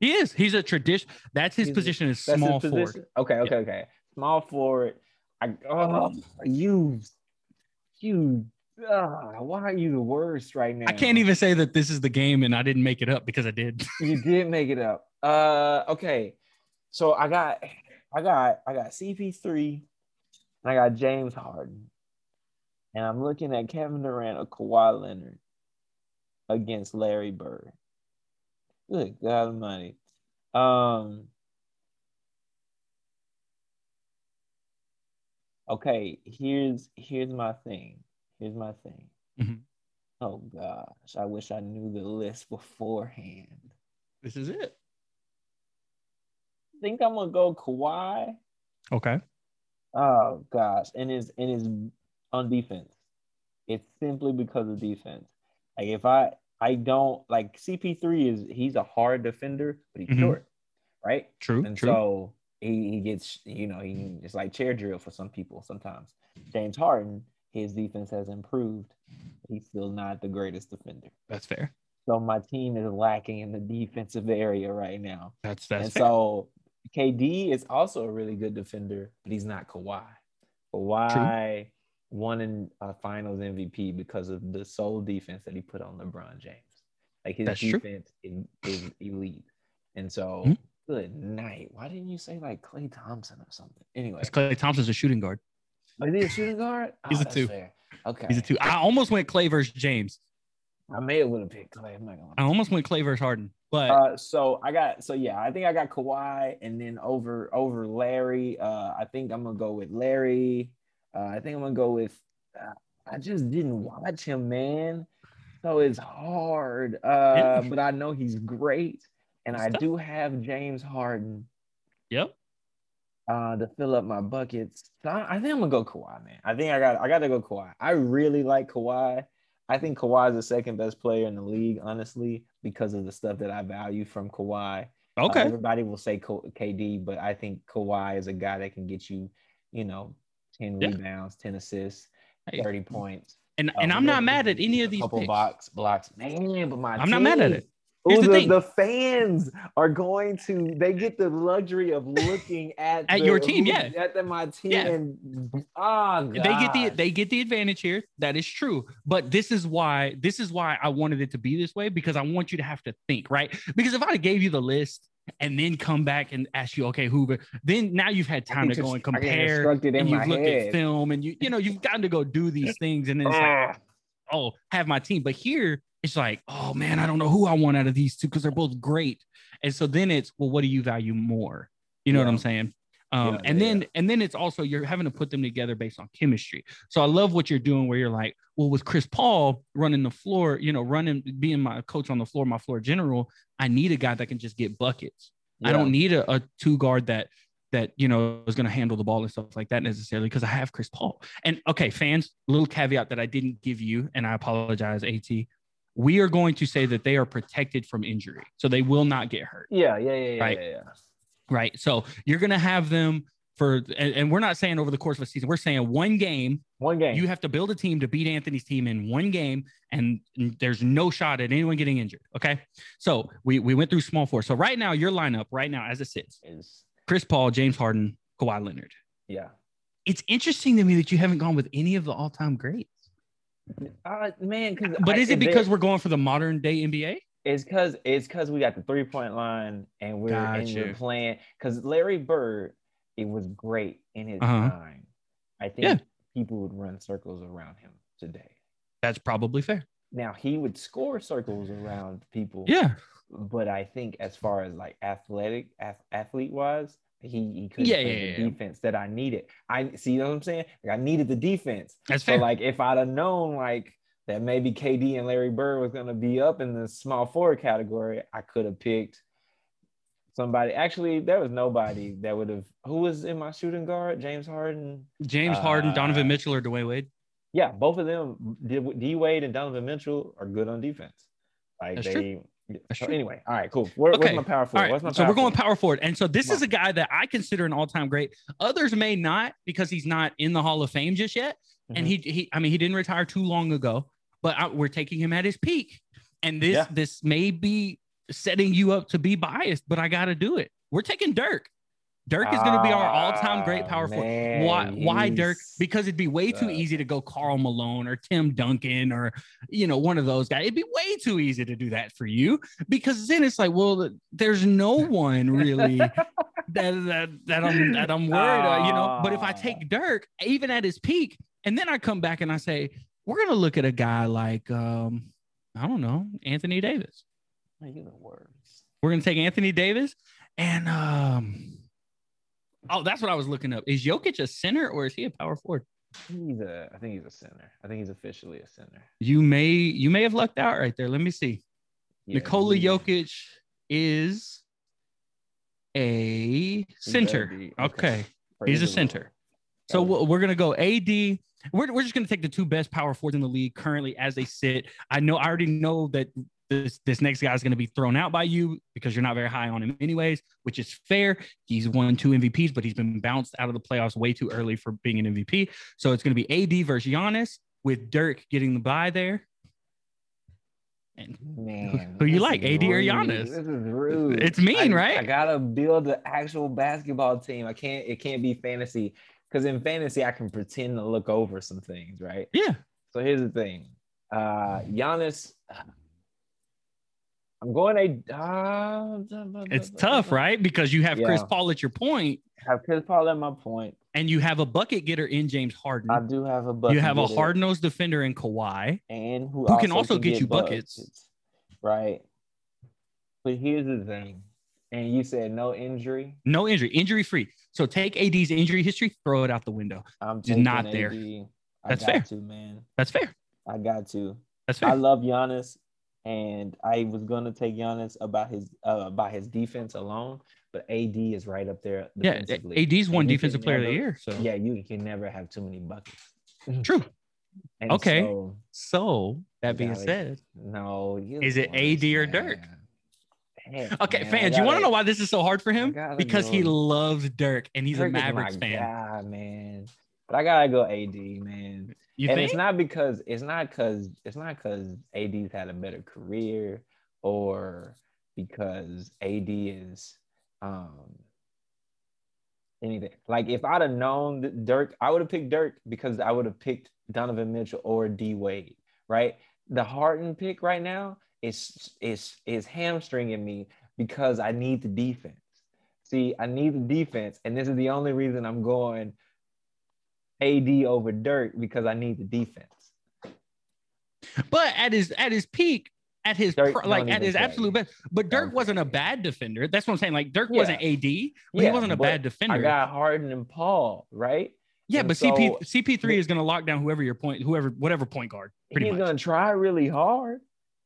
He is. He's a tradition. That's his position is small forward. Okay. Small forward. Why are you the worst right now? I can't even say that this is the game and I didn't make it up because I did. You did make it up. Okay. So I got CP3 and I got James Harden. And I'm looking at Kevin Durant or Kawhi Leonard against Larry Bird. Good God Almighty. Okay, here's my thing. Mm-hmm. Oh gosh, I wish I knew the list beforehand. This is it. I think I'm gonna go Kawhi. Okay. Oh gosh, and it's on defense. It's simply because of defense. Like if I don't like CP3 he's a hard defender, but he's short, right? True. So he gets, it's like chair drill for some people sometimes. James Harden, his defense has improved. He's still not the greatest defender. That's fair. So my team is lacking in the defensive area right now. That's fair. So KD is also a really good defender, but he's not Kawhi. Kawhi won in finals MVP because of the sole defense that he put on LeBron James. Like his defense is elite. And so, good night. Why didn't you say like Klay Thompson or something? Anyway. Klay Thompson's a shooting guard. Oh, is he a shooting guard? He's a two. Fair. Okay. He's a two. I almost went Klay versus James. I may have would have picked Klay. I'm not gonna lie. I almost went Klay versus Harden. But I think I got Kawhi and then over Larry. I think I'm gonna go with Larry. I think I'm gonna go with. I just didn't watch him, man. So it's hard. But I know he's great, and I do have James Harden. Yep. To fill up my buckets, so I think I'm gonna go Kawhi, man. I think I gotta go Kawhi. I really like Kawhi. I think Kawhi is the second best player in the league, honestly, because of the stuff that I value from Kawhi. Okay. Everybody will say KD, but I think Kawhi is a guy that can get you, 10 rebounds, 10 assists, 30 points. And I'm not mad at any of these couple picks. Blocks, man. But I'm not mad at it. Ooh, the fans are going to. They get the luxury of looking at your team, my team. Yeah. And, they get the advantage here. That is true, but this is why I wanted it to be this way because I want you to have to think, right? Because if I gave you the list and then come back and ask you, okay, Hoover, then now you've had time to go and compare, and you've looked at film, and you've gotten to go do these things, and then it's like, oh, have my team, but here. It's like, oh, man, I don't know who I want out of these two because they're both great. And so then it's, well, what do you value more? You know what I'm saying? And then it's also you're having to put them together based on chemistry. So I love what you're doing where you're like, well, with Chris Paul running the floor, being my coach on the floor, my floor general, I need a guy that can just get buckets. Yeah. I don't need a two guard that is going to handle the ball and stuff like that necessarily because I have Chris Paul. And, okay, fans, little caveat that I didn't give you, and I apologize, AT. We are going to say that they are protected from injury. So they will not get hurt. Yeah. Right. So you're going to have them and we're not saying over the course of a season, we're saying one game. You have to build a team to beat Anthony's team in one game. And there's no shot at anyone getting injured. Okay. So we went through small four. So right now, your lineup right now, as it sits, is Chris Paul, James Harden, Kawhi Leonard. Yeah. It's interesting to me that you haven't gone with any of the all-time greats. Is it because we're going for the modern day NBA? It's because we got the 3-point line and we're playing. Because Larry Bird, it was great in his time. I think people would run circles around him today. That's probably fair. Now he would score circles around people. Yeah, but I think as far as like athlete wise, he couldn't play the defense that I needed. I see, you know what I'm saying? Like I needed the defense. That's fair. So like if I'd have known like that maybe KD and Larry Bird was gonna be up in the small forward category, I could have picked somebody. Actually, there was nobody that would have. Who was in my shooting guard? James Harden, Donovan Mitchell, or Dwyane Wade. Yeah, both of them. D Wade and Donovan Mitchell are good on defense. Like that's true. So anyway, all right, cool. Where's my power forward? Right. We're going power forward. And so this is a guy that I consider an all-time great. Others may not because he's not in the Hall of Fame just yet. Mm-hmm. And he didn't retire too long ago, but we're taking him at his peak. And this may be setting you up to be biased, but I got to do it. We're taking Dirk. Dirk is going to be our all-time great power forward. Why Dirk? Because it'd be way too easy to go Karl Malone or Tim Duncan or, one of those guys. It'd be way too easy to do that for you, because then it's like, well, there's no one really that I'm worried about, But if I take Dirk, even at his peak, and then I come back and I say, we're going to look at a guy like, I don't know, Anthony Davis. You're the worst. We're going to take Anthony Davis and oh, that's what I was looking up. Is Jokic a center or is he a power forward? I think he's a center. I think he's officially a center. You may have lucked out right there. Let me see. Yeah, Nikola Jokic is a center. Okay. He's a center. So we're going to go AD. We're just going to take the two best power forwards in the league currently as they sit. I already know that this next guy is going to be thrown out by you because you're not very high on him anyways, which is fair. He's won 2 MVPs, but he's been bounced out of the playoffs way too early for being an MVP. So it's going to be AD versus Giannis with Dirk getting the bye there. And who you like, AD or Giannis? This is rude. It's mean, right? I got to build the actual basketball team. It can't be fantasy, because in fantasy, I can pretend to look over some things, right? Yeah. So here's the thing. Giannis... I'm going to... it's tough, right? Because you have Chris Paul at your point. I have Chris Paul at my point. And you have a bucket getter in James Harden. I do have a bucket. You have a hard-nosed defender in Kawhi. And who can also get you buckets. Right. But here's the thing. And you said no injury? No injury. Injury-free. So take AD's injury history, throw it out the window. I'm just not AD. There. That's fair. To, man. That's fair. I got to. That's fair. I love Giannis. And I was gonna take Giannis about his defense alone, but AD is right up there. Yeah, AD's won defensive player of the year. So yeah, you can never have too many buckets. True. Okay. So that being said, is it AD or Dirk? Heck, okay, man, fans, you want to know why this is so hard for him? Because he loves Dirk, and he's a Mavericks fan. Yeah, man. But I gotta go AD, man. You think? It's not because AD's had a better career or because AD is anything. Like if I'd have known that Dirk, I would have picked Dirk because I would have picked Donovan Mitchell or D Wade, right? The Harden pick right now is hamstringing me because I need the defense. See, I need the defense, and this is the only reason I'm going AD over Dirk, because I need the defense. But at his peak, at his absolute best. But Dirk wasn't a bad defender. That's what I'm saying. Like Dirk wasn't AD. He wasn't a bad defender. I got Harden and Paul, right? Yeah, and but so, CP3 is going to lock down whatever point guard. He's going to try really hard.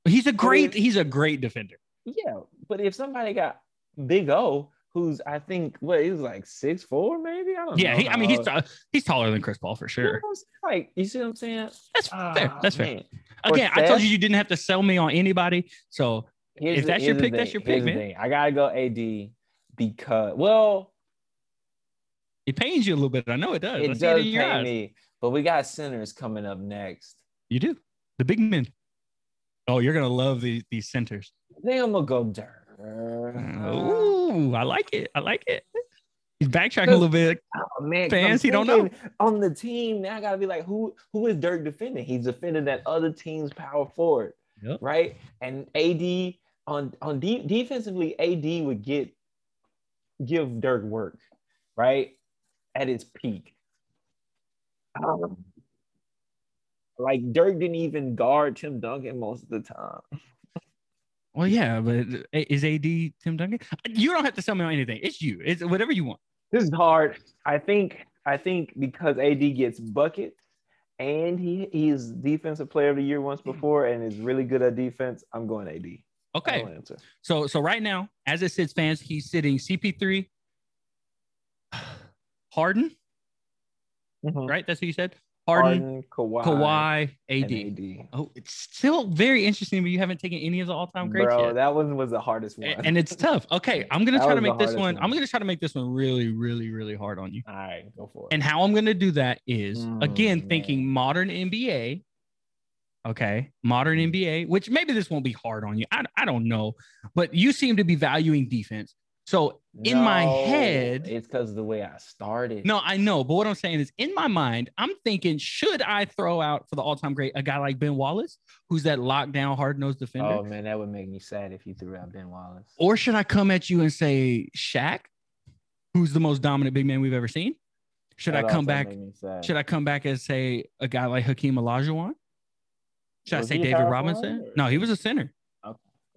He's a great defender. Yeah, but if somebody got Big O, who's I think he's like 6'4", maybe. I don't know. Yeah, he's taller than Chris Paul for sure. You see what I'm saying? That's fair. That's fair. Man. Again, I told you didn't have to sell me on anybody. So if that's your pick, that's your pick, man. I gotta go AD because it pains you a little bit. I know it does. It does pain me. But we got centers coming up next. You do the big men. Oh, you're gonna love these centers. Then I'm gonna go Dirk. Ooh, I like it. He's backtracking a little bit. Oh, man, fans, he don't know. On the team, now I got to be like, who is Dirk defending? He's defending that other team's power forward, right? And AD, defensively, AD would give Dirk work, right? At his peak. Like, Dirk didn't even guard Tim Duncan most of the time. Well, yeah, but is AD Tim Duncan? You don't have to sell me on anything. It's you. It's whatever you want. This is hard. I think because AD gets buckets and he is defensive player of the year once before and is really good at defense, I'm going AD. Okay. So right now, as it sits, fans, he's sitting CP3, Harden, right? That's what you said. Harden, Kawhi, AD. Oh, it's still very interesting, but you haven't taken any of the all-time greats yet. Bro, that one was the hardest one. And it's tough. Okay, I'm going to try to make this one. I'm going to try to make this one really, really, really hard on you. All right, go for it. And how I'm going to do that is, again, thinking modern NBA. Okay, modern NBA, which maybe this won't be hard on you. I don't know. But you seem to be valuing defense. So in my head, it's because of the way I started. No, I know. But what I'm saying is, in my mind, I'm thinking, should I throw out for the all-time great a guy like Ben Wallace, who's that lockdown, hard-nosed defender? Oh, man, that would make me sad if you threw out Ben Wallace. Or should I come at you and say Shaq, who's the most dominant big man we've ever seen? Should I come back? Should I come back and say a guy like Hakeem Olajuwon? Should I say David Robinson? No, he was a center.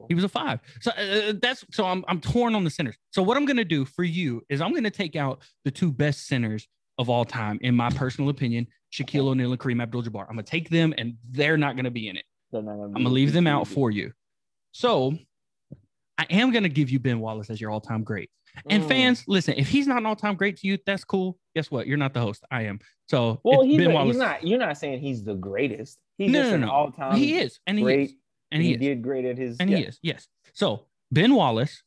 He was a five. So I'm torn on the centers. So what I'm going to do for you is I'm going to take out the two best centers of all time, in my personal opinion, Shaquille O'Neal and Kareem Abdul-Jabbar. I'm going to take them, and they're not going to be in it. I'm going to leave them out for you. So I am going to give you Ben Wallace as your all-time great. And fans, listen, if he's not an all-time great to you, that's cool. Guess what? You're not the host. I am. So he's not. You're not saying he's the greatest. He's an all-time. He is, and great. He is. And he did great at his. And he is, yes. So Ben Wallace,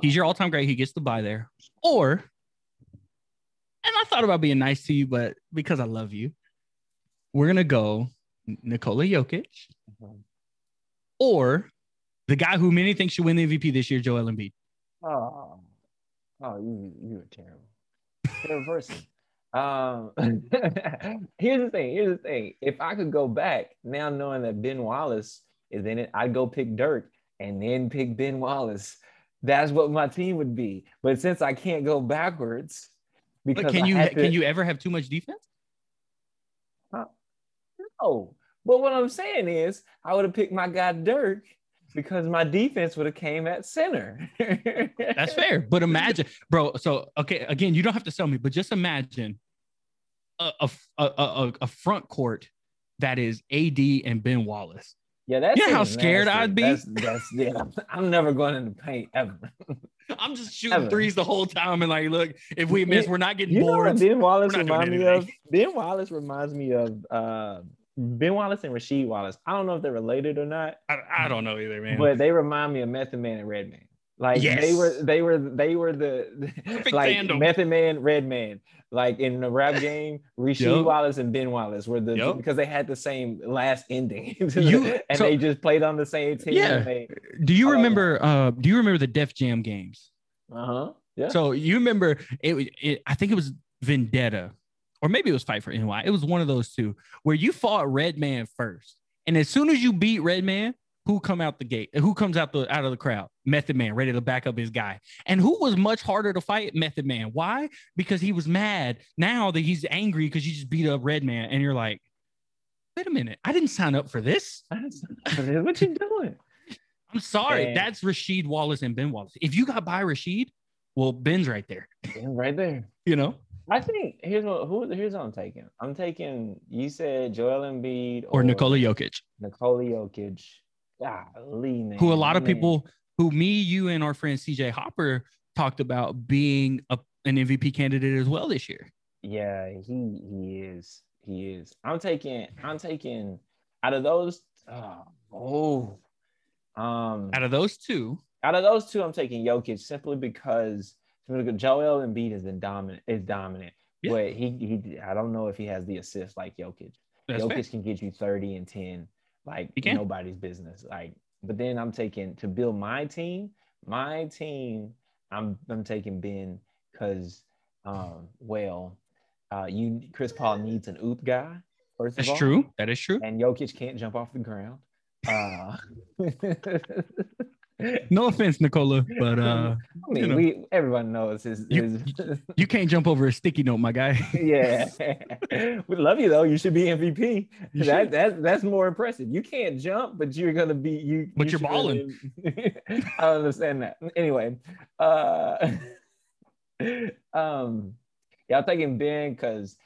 he's your all-time great. He gets the bye there. Or, and I thought about being nice to you, but because I love you, we're gonna go Nikola Jokic, or the guy who many think should win the MVP this year, Joel Embiid. Oh, you were terrible. Terrible person. Here's the thing. If I could go back now, knowing that Ben Wallace. And then I'd go pick Dirk and then pick Ben Wallace. That's what my team would be. But since I can't go backwards, because can you ever have too much defense? No. But what I'm saying is, I would have picked my guy Dirk because my defense would have came at center. That's fair. But imagine, bro. So okay, again, you don't have to sell me, but just imagine a front court that is AD and Ben Wallace. Yeah, that's how scared I'd be. That's I'm never going in the paint ever. I'm just shooting threes the whole time and like, look, if we miss, we're not getting bored. Ben Wallace reminds me of Ben Wallace and Rasheed Wallace. I don't know if they're related or not. I don't know either, man. But they remind me of Method Man and Red Man. Like they were the perfect like fandom. Method Man, Red Man. Like in the rap game, Rasheed Wallace and Ben Wallace were the because they had the same last ending, they just played on the same team. Yeah. Do you remember the Def Jam games? Yeah. So you remember it? I think it was Vendetta, or maybe it was Fight for NY. It was one of those two where you fought Red Man first, and as soon as you beat Red Man. Who comes out of the crowd? Method Man, ready to back up his guy. And who was much harder to fight? Method Man. Why? Because he was mad. Now that he's angry because you just beat up Red Man, and you're like, wait a minute, I didn't sign up for this. What you doing? I'm sorry. Man. That's Rasheed Wallace and Ben Wallace. If you got by Rasheed, well, Ben's right there. Ben's right there. You know. I think here's what I'm taking. I'm taking. You said Joel Embiid or Nikola Jokic. Golly, man. Who a lot of people, who me, you, and our friend CJ Hopper talked about being an MVP candidate as well this year. Yeah, he is. I'm taking out of those. Out of those two, I'm taking Jokic simply because Joel Embiid has been dominant. Yeah. But he I don't know if he has the assist like Jokic. That's Jokic fair. Can get you 30 and 10. Like nobody's business. But then I'm taking to build my team. I'm taking Ben because, Chris Paul needs an oop guy. First of all, that's true. That is true. And Jokic can't jump off the ground. No offense, Nikola, but everyone knows you can't jump over a sticky note, my guy. Yeah, we love you though. You should be MVP. That's more impressive. You can't jump, but you're gonna be you. But you're balling. I don't understand that. Anyway, I'm taking Ben because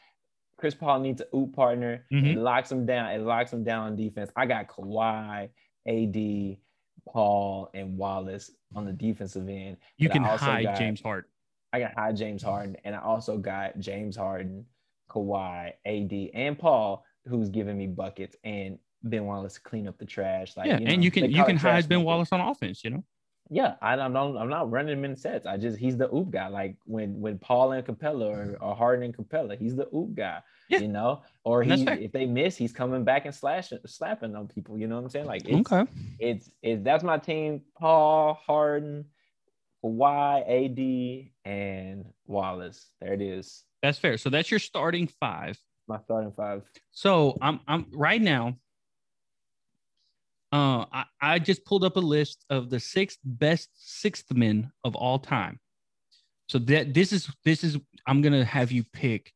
Chris Paul needs an oop partner. Mm-hmm. It locks him down. It locks him down on defense. I got Kawhi, AD. Paul and Wallace on the defensive end. You can hide James Harden. I got James Harden, and I also got James Harden, Kawhi, AD, and Paul, who's giving me buckets, and Ben Wallace to clean up the trash. Like, yeah, you know, and you can hide Ben Wallace on offense, you know? Yeah, I'm not running him in sets. He's the oop guy. Like when Paul and Capella or Harden and Capella, he's the oop guy. Yeah. You know, or if they miss, he's coming back and slapping on people. You know what I'm saying? Like, that's my team: Paul, Harden, Kawhi, AD, and Wallace. There it is. That's fair. So that's your starting five. My starting five. So I'm right now. I just pulled up a list of the sixth men of all time. So this is I'm gonna have you pick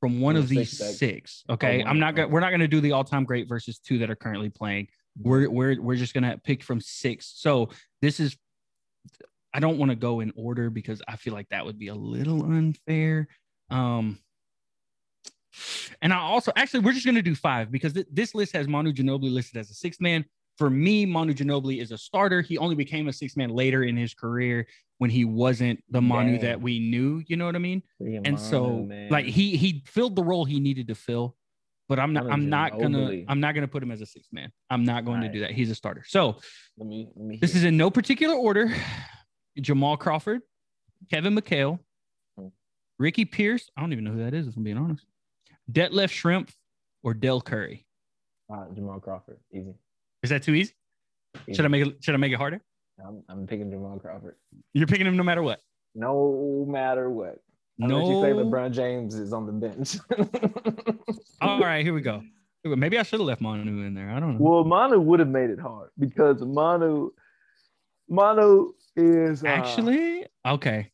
from one of these six. Okay, we're not gonna do the all time great versus two that are currently playing. We're just gonna pick from six. So this is, I don't want to go in order because I feel like that would be a little unfair. And I also we're just gonna do five because this list has Manu Ginobili listed as a sixth man. For me, Manu Ginobili is a starter. He only became a sixth man later in his career when he wasn't the Manu that we knew. You know what I mean? He filled the role he needed to fill. But I'm not gonna put him as a sixth man. I'm not going to do that. He's a starter. So let me this is in no particular order: Jamal Crawford, Kevin McHale, Ricky Pierce. I don't even know who that is, if I'm being honest. Detlef Schrempf or Del Curry. Jamal Crawford, easy. Is that too easy? Should I make it harder? I'm picking Jamal Crawford. You're picking him no matter what? No matter what. Unless you say LeBron James is on the bench. All right, here we go. Maybe I should have left Manu in there. I don't know. Well, Manu would have made it hard because Manu is... Actually, we're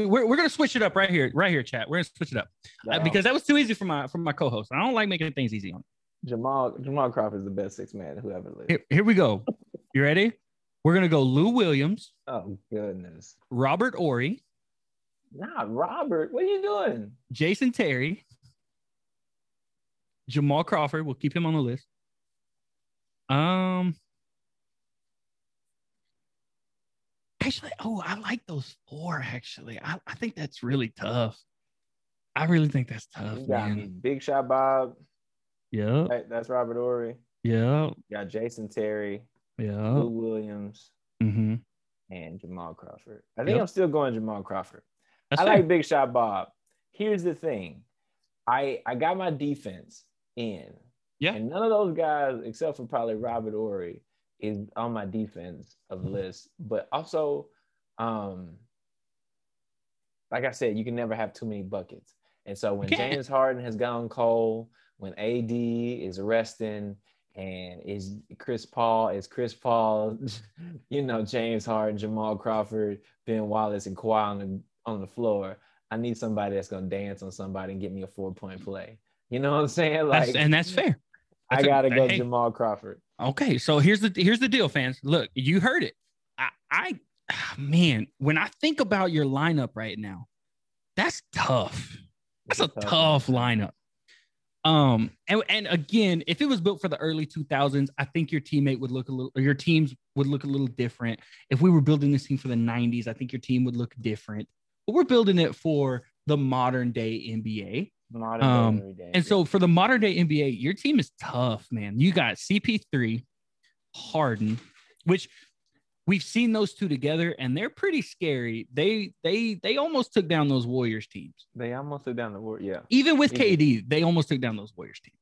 going to switch it up right here, chat. We're going to switch it up because that was too easy for my co-host. I don't like making things easy on Jamal Crawford is the best six man who ever lived. Here we go. You ready? We're gonna go Lou Williams. Oh goodness. Robert Horry. Nah, Robert. What are you doing? Jason Terry. Jamal Crawford. We'll keep him on the list. Actually, I like those four. Actually, I think that's really tough. I really think that's tough. You got me. Big Shot Bob. Yeah. That's Robert Horry. Yeah. You got Jason Terry. Yeah. Lou Williams. Mm-hmm. And Jamal Crawford. I think I'm still going Jamal Crawford. I like Big Shot Bob. Here's the thing. I got my defense in. Yeah. And none of those guys, except for probably Robert Horry, is on my defense of the list. But also, like I said, you can never have too many buckets. And so when James Harden has gone cold, when AD is resting and is Chris Paul, you know, James Harden, Jamal Crawford, Ben Wallace, and Kawhi on the floor, I need somebody that's going to dance on somebody and get me a 4-point play. You know what I'm saying? Like, that's fair. I got to go Jamal Crawford. Okay, so here's the deal, fans. Look, you heard it. When I think about your lineup right now, that's tough. That's a tough lineup. And again, if it was built for the early 2000s, I think your teams would look a little different. If we were building this team for the 90s, I think your team would look different. But we're building it for the modern day NBA. And so for the modern day NBA, your team is tough, man. You got CP3, Harden, which we've seen those two together, and they're pretty scary. They almost took down those Warriors teams. They almost took down the Warriors. Yeah. Even with KD, they almost took down those Warriors teams.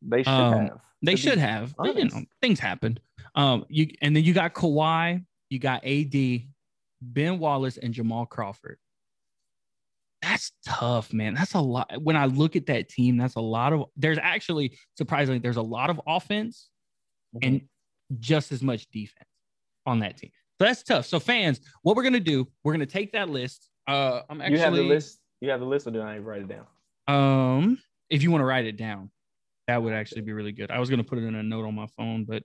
They should have. They should have. But, you know, things happened. And then you got Kawhi, you got AD, Ben Wallace, and Jamal Crawford. That's tough, man. That's a lot. When I look at that team, there's a lot of offense and just as much defense on that team. So that's tough. So fans, what we're going to do, we're going to take that list. You have the list? You have the list or do I write it down? If you want to write it down, that would actually be really good. I was going to put it in a note on my phone, but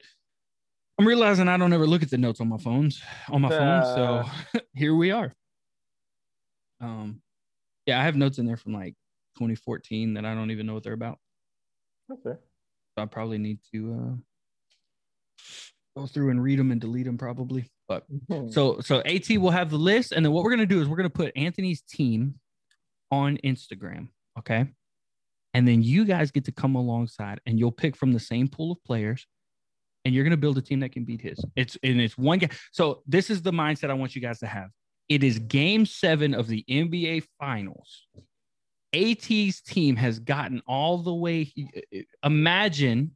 I'm realizing I don't ever look at the notes on my phone. So here we are. Yeah, I have notes in there from like 2014 that I don't even know what they're about. Okay. So I probably need to go through and read them and delete them probably. But so AT will have the list. And then what we're going to do is we're going to put Anthony's team on Instagram. Okay. And then you guys get to come alongside and you'll pick from the same pool of players and you're going to build a team that can beat his. It's one game. So this is the mindset I want you guys to have. It is Game 7 of the NBA Finals. AT's team has gotten all the way. Imagine,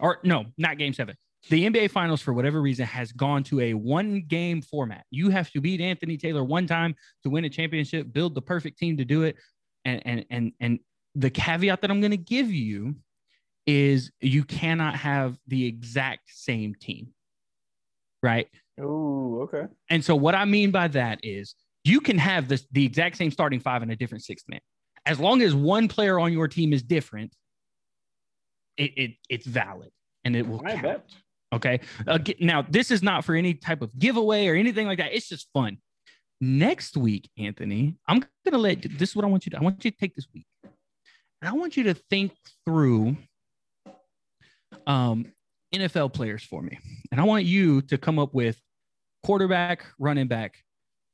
or no, not Game 7. The NBA Finals, for whatever reason, has gone to a one-game format. You have to beat Anthony Taylor one time to win a championship, build the perfect team to do it. And the caveat that I'm going to give you is you cannot have the exact same team, right? Oh, okay. And so what I mean by that is you can have the exact same starting five and a different sixth man. As long as one player on your team is different, it's valid and it will count. Bet. Okay. Now, this is not for any type of giveaway or anything like that. It's just fun. Next week, Anthony, I'm going to let – this is what I want you to – I want you to take this week. And I want you to think through NFL players for me. And I want you to come up with quarterback, running back,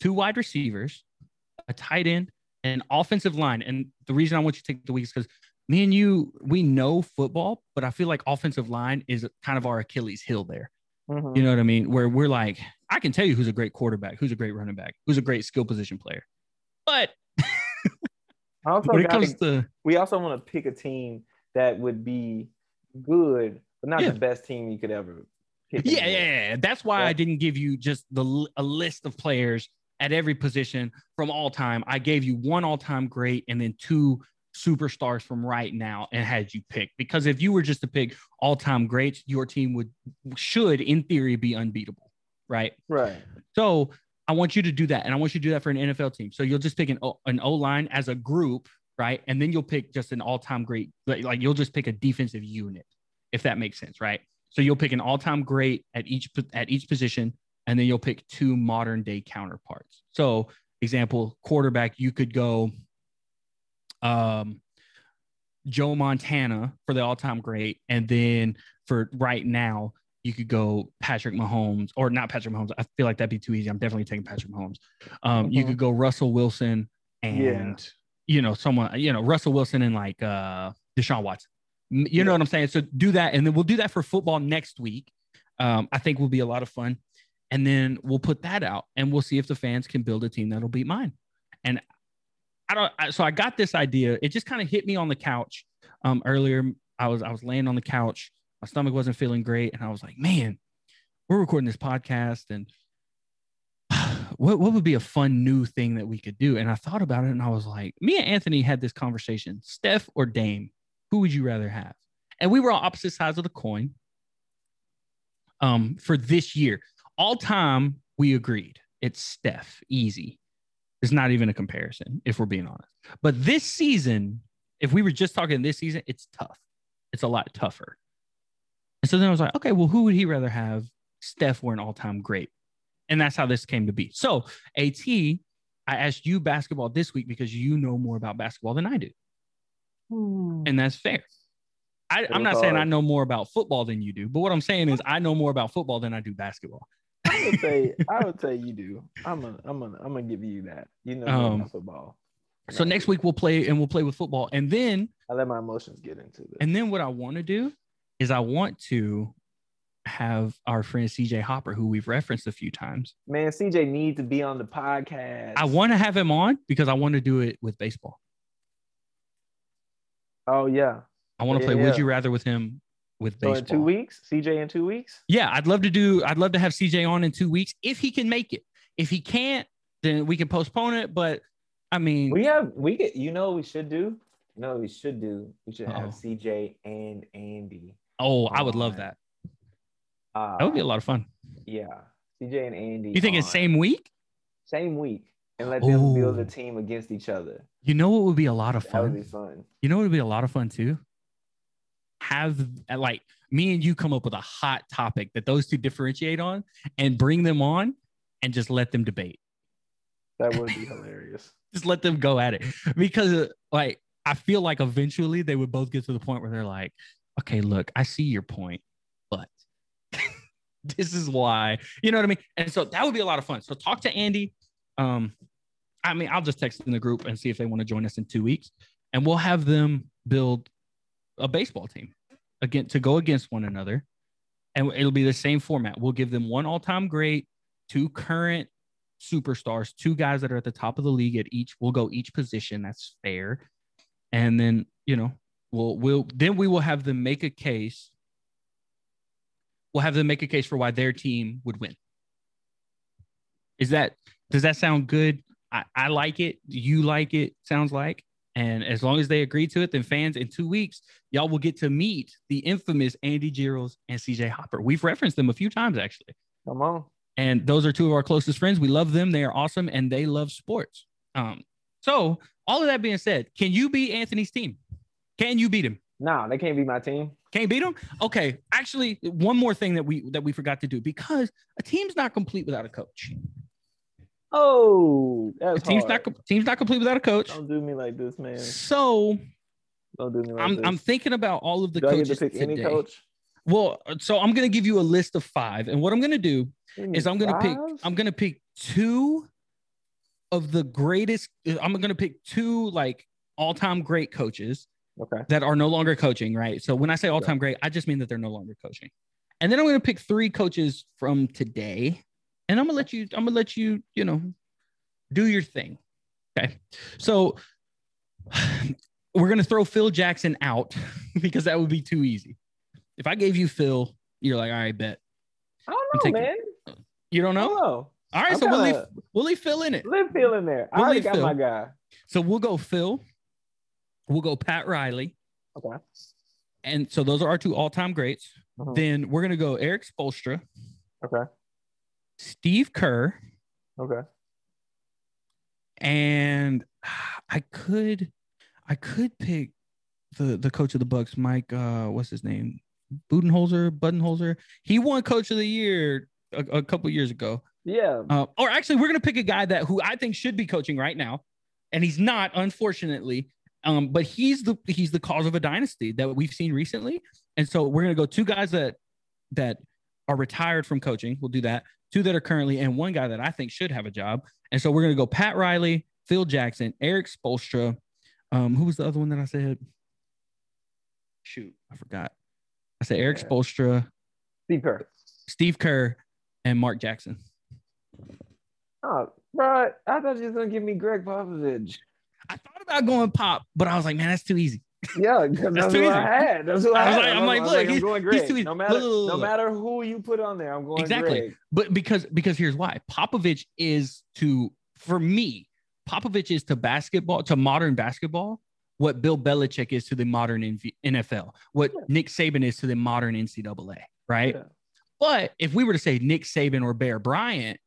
2 wide receivers, a tight end, and an offensive line. And the reason I want you to take the week is because me and you, we know football, but I feel like offensive line is kind of our Achilles heel there. Mm-hmm. You know what I mean? Where we're like, I can tell you who's a great quarterback, who's a great running back, who's a great skill position player. But we also want to pick a team that would be good, but not the best team you could ever pick. Yeah. That's why I didn't give you just a list of players at every position from all time. I gave you one all time great and then 2 superstars from right now and had you pick, because if you were just to pick all-time greats, your team should in theory be unbeatable, right? So I want you to do that, and I want you to do that for an NFL team. So you'll just pick an O-line as a group, right? And then you'll pick just an all-time great, like you'll just pick a defensive unit, if that makes sense, right? So you'll pick an all-time great at each position, and then you'll pick 2 modern day counterparts. So example, quarterback, you could go Joe Montana for the all-time great, and then for right now you could go Patrick Mahomes, or not Patrick Mahomes, I feel like that'd be too easy, I'm definitely taking Patrick Mahomes. You could go Russell Wilson and Russell Wilson and like Deshaun Watson, you know what I'm saying? So do that, and then we'll do that for football next week. I think will be a lot of fun, and then we'll put that out and we'll see if the fans can build a team that'll beat mine. And so I got this idea. It just kind of hit me on the couch earlier. I was laying on the couch. My stomach wasn't feeling great, and I was like, "Man, we're recording this podcast, and what would be a fun new thing that we could do?" And I thought about it, and I was like, "Me and Anthony had this conversation: Steph or Dame, who would you rather have?" And we were on opposite sides of the coin. For this year, all time, we agreed it's Steph, easy. It's not even a comparison, if we're being honest. But this season, if we were just talking this season, it's tough. It's a lot tougher. And so then I was like, okay, well, who would he rather have? Steph or an all-time great? And that's how this came to be. So, AT, I asked you basketball this week because you know more about basketball than I do. And that's fair. I'm not saying I know more about football than you do, but what I'm saying is I know more about football than I do basketball. I would say you do. I'm gonna give you that. You know, football. So next week we'll play with football, and then I let my emotions get into this. And then what I want to do is I want to have our friend CJ Hopper, who we've referenced a few times. Man, CJ needs to be on the podcast. I want to have him on because I want to do it with baseball. Oh yeah, I want to play Would You Rather with him. With baseball. So in 2 weeks, CJ in 2 weeks? Yeah, I'd love to have CJ on in 2 weeks if he can make it. If he can't, then we can postpone it. But I mean, we should have CJ and Andy. Oh, I would love that. That would be a lot of fun. Yeah. CJ and Andy. You think it's same week? Same week. And let them build a team against each other. You know what would be a lot of fun? That would be fun. You know what would be a lot of fun too? Have like me and you come up with a hot topic that those two differentiate on and bring them on and just let them debate. That would be hilarious. Just let them go at it, because like I feel like eventually they would both get to the point where they're like, okay, look, I see your point, but this is why, you know what I mean? And so that would be a lot of fun. So talk to Andy. I mean, I'll just text in the group and see if they want to join us in 2 weeks. and we'll have them build a baseball team again to go against one another. And it'll be the same format. We'll give them one all-time great, two current superstars, two guys that are at the top of the league at each. We'll go each position. That's fair. And then, you know, we will have them make a case. We'll have them make a case for why their team would win. Does that sound good? I like it. You like it, sounds like. And as long as they agree to it, then fans, in 2 weeks, y'all will get to meet the infamous Andy Giros and CJ Hopper. We've referenced them a few times, actually. Come on. And those are two of our closest friends. We love them. They are awesome, and they love sports. So all of that being said, can you beat Anthony's team? Can you beat him? No, they can't beat my team. Can't beat them? Okay. Actually, one more thing that we forgot to do, because a team's not complete without a coach. Oh, that's hard. Team's not complete without a coach. Don't do me like this, man. So don't do me like this. I'm thinking about all of the coaches today. Any coach? Well, so I'm going to give you a list of 5, and what I'm going to do is I'm going to pick two of the greatest. I'm going to pick two like all-time great coaches that are no longer coaching, right? So when I say all-time great, I just mean that they're no longer coaching. And then I'm going to pick 3 coaches from today. And I'm going to let you, you know, do your thing. Okay. So we're going to throw Phil Jackson out because that would be too easy. If I gave you Phil, you're like, all right, bet. I don't know, man. You don't know? No. All right. So we'll leave Phil in it. Leave Phil in there. I already got my guy. So we'll go Phil. We'll go Pat Riley. Okay. And so those are our 2 all-time greats. Mm-hmm. Then we're going to go Eric Spoelstra. Okay. Steve Kerr. Okay. And I could pick the coach of the Bucks, Mike, what's his name? Budenholzer. He won coach of the year a couple years ago. Yeah. Or actually we're going to pick a guy who I think should be coaching right now. And he's not, unfortunately, but he's the cause of a dynasty that we've seen recently. And so we're going to go 2 guys that are retired from coaching. We'll do that. 2 that are currently, and 1 guy that I think should have a job. And so we're going to go Pat Riley, Phil Jackson, Eric Spoelstra. Who was the other one that I said? Shoot, I forgot. I said Eric Spoelstra. Steve Kerr, and Mark Jackson. Oh, bro, I thought you were going to give me Greg Popovich. I thought about going Pop, but I was like, man, that's too easy. Yeah, that's who I had. That's who I had. I'm like, look, I'm going Greg. No matter who you put on there, I'm going exactly. Greg. But because here's why. Popovich is to basketball, to modern basketball, what Bill Belichick is to the modern NFL, what Nick Saban is to the modern NCAA, right? Yeah. But if we were to say Nick Saban or Bear Bryant,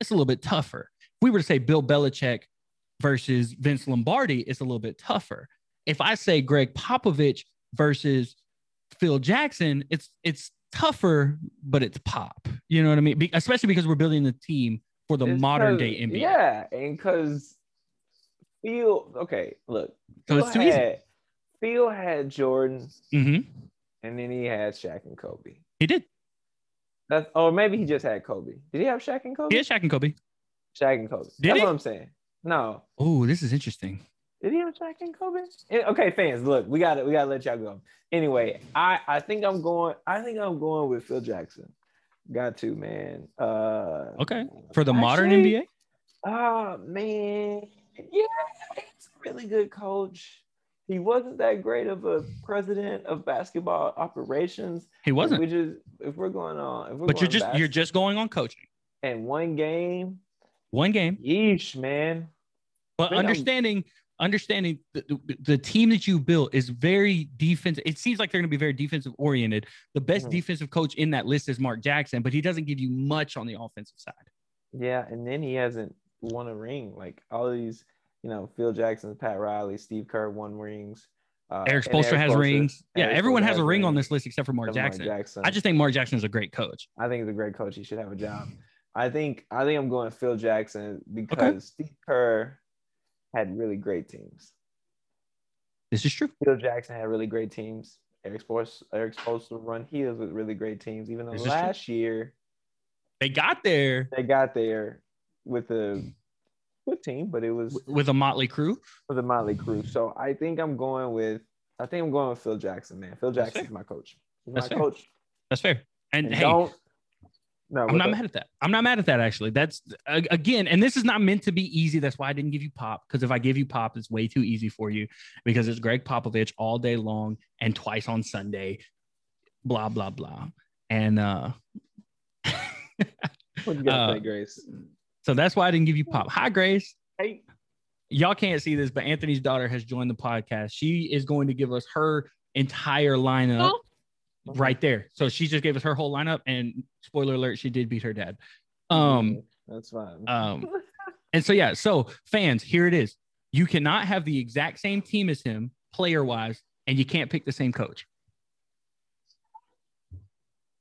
it's a little bit tougher. If we were to say Bill Belichick versus Vince Lombardi, it's a little bit tougher. If I say Greg Popovich versus Phil Jackson, it's tougher, but it's Pop. You know what I mean? Especially because we're building the team for the modern day NBA. Yeah, and because Phil, okay, look. So Phil, it's too easy. Phil had Jordan, and then he had Shaq and Kobe. He did. Or maybe he just had Kobe. Did he have Shaq and Kobe? Yeah, Shaq and Kobe. That's what I'm saying. No. Oh, this is interesting. Did he have Shaq and Kobe? Okay, fans, look, we gotta let y'all go. Anyway, I think I'm going with Phil Jackson. Got to, man. Okay. For the modern NBA? Man. Yeah, he's a really good coach. He wasn't that great of a president of basketball operations. He wasn't. You're just going on coaching. And one game. Yeesh, man. But understanding the team that you built is very defensive. It seems like they're going to be very defensive oriented. The best defensive coach in that list is Mark Jackson, but he doesn't give you much on the offensive side. Yeah, and then he hasn't won a ring. Like all of these, you know, Phil Jackson, Pat Riley, Steve Kerr won rings. Eric Spoelstra has rings. Yeah, everyone has a ring on this list except for Mark Jackson. I just think Mark Jackson is a great coach. I think he's a great coach. He should have a job. I think I'm going Phil Jackson because Steve Kerr had really great teams. This is true. Phil Jackson had really great teams. Eric Spoelstra run heels with really great teams, even though last year they got there with the good team, but it was with a motley crew. So I think I'm going with Phil Jackson, man. Phil Jackson's my coach. He's my coach. That's fair. And hey, I'm not mad at that. I'm not mad at that, actually. That's, again, and this is not meant to be easy. That's why I didn't give you Pop, because if I give you Pop, it's way too easy for you, because it's Greg Popovich all day long and twice on Sunday, blah, blah, blah. And what you got to say, Grace? So that's why I didn't give you Pop. Hi, Grace. Hey. Y'all can't see this, but Anthony's daughter has joined the podcast. She is going to give us her entire lineup. Oh. Right there. So she just gave us her whole lineup, and spoiler alert, she did beat her dad. That's fine. And so, yeah. So fans, here it is. You cannot have the exact same team as him player wise, and you can't pick the same coach.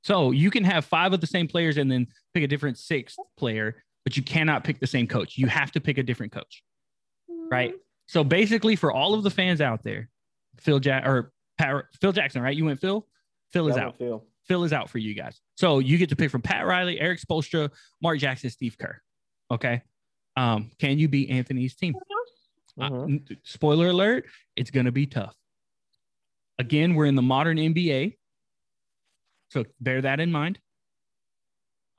So you can have five of the same players and then pick a different sixth player, but you cannot pick the same coach. You have to pick a different coach. Right. So basically, for all of the fans out there, Phil Jackson, right? You went Phil? Phil is out. Phil is out for you guys. So you get to pick from Pat Riley, Eric Spoelstra, Mark Jackson, Steve Kerr. Okay. Can you beat Anthony's team? Spoiler alert, it's going to be tough. Again, we're in the modern NBA. So bear that in mind.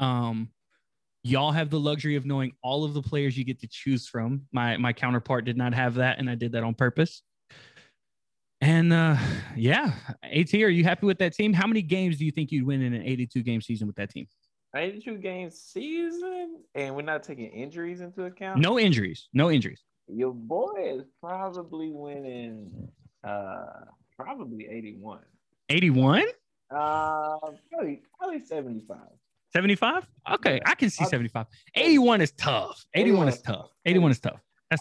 Y'all have the luxury of knowing all of the players you get to choose from. My counterpart did not have that, and I did that on purpose. And yeah, AT, are you happy with that team? How many games do you think you'd win in an 82-game season with that team? 82-game season? And we're not taking injuries into account? No injuries. No injuries. Your boy is probably winning probably 81. 81? Probably 75. 75? Okay, I can see 75. 81 is tough. 81 is tough. That's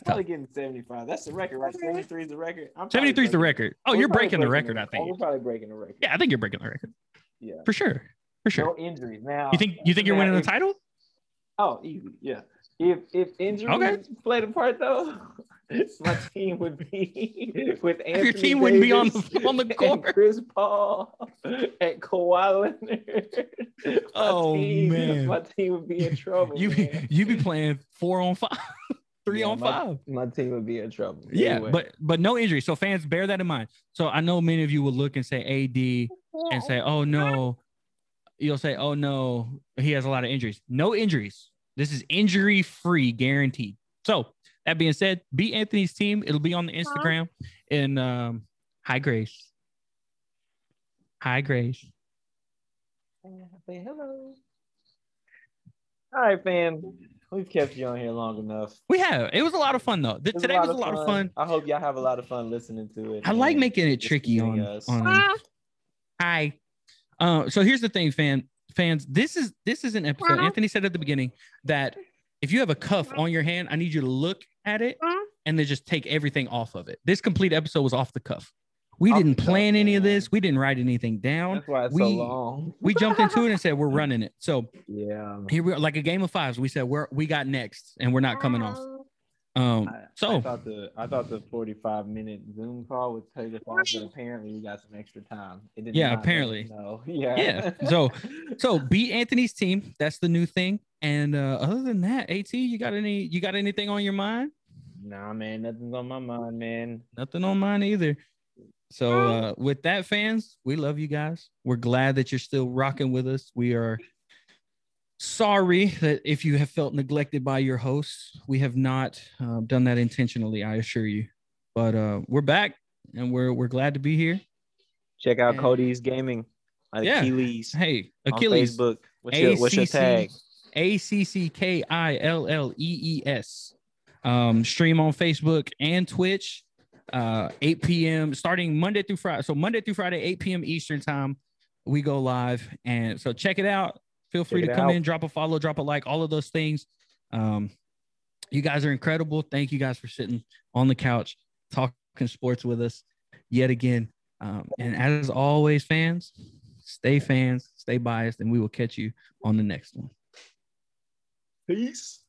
tough. I'm probably getting 75. That's the record, right? 73 is the record. 73 is the record. Oh, you're breaking the record, I think. Oh, we're probably breaking the record. Yeah, I think you're breaking the record. Yeah. For sure. No injuries. Now, you think you're winning the title? Oh, easy. Yeah. If injuries played a part, though, my team would be with Anthony Your team Davis wouldn't be on the court. And Chris Paul and Kawhi Leonard. My team would be in trouble. You'd be playing 4-on-5. 3-on-5. My team would be in trouble. Yeah, anyway. but no injury. So fans, bear that in mind. So I know many of you will look and say AD and say, oh no. You'll say, oh no, he has a lot of injuries. No injuries. This is injury-free, guaranteed. So that being said, beat Anthony's team. It'll be on the Instagram. And hi, Grace. Hi, Grace. Say hello. All right, fam. We've kept you on here long enough. We have. It was a lot of fun, though. Today was a lot of fun. I hope y'all have a lot of fun listening to it. I like making it tricky on Hi. So here's the thing, fans. This is an episode. Anthony said at the beginning that if you have a cuff on your hand, I need you to look at it and then just take everything off of it. This complete episode was off the cuff. We didn't plan any of this. We didn't write anything down. That's why it's so long. We jumped into it and said, we're running it. So yeah, here we are, like a game of fives. We said, we got next, and we're not coming off. I thought the 45-minute Zoom call would take us off, but apparently we got some extra time. It didn't. Yeah, apparently. Yeah. So beat Anthony's team. That's the new thing. And other than that, AT, you got anything on your mind? Nah, man, nothing's on my mind, man. Nothing on mine either. So with that, fans, we love you guys. We're glad that you're still rocking with us. We are sorry that if you have felt neglected by your hosts, we have not done that intentionally, I assure you. But we're back, and we're glad to be here. Check out Cody's Gaming. Achilles. Hey, Achilles. On Facebook. What's your tag? ACCKILLEES. Stream on Facebook and Twitch. 8 p.m. starting Monday through Friday. So Monday through Friday, 8 p.m. Eastern time, we go live. And so check it out. Feel free to come in, drop a follow, drop a like, all of those things. You guys are incredible. Thank you guys for sitting on the couch, talking sports with us yet again. And as always, fans, stay biased, and we will catch you on the next one. Peace.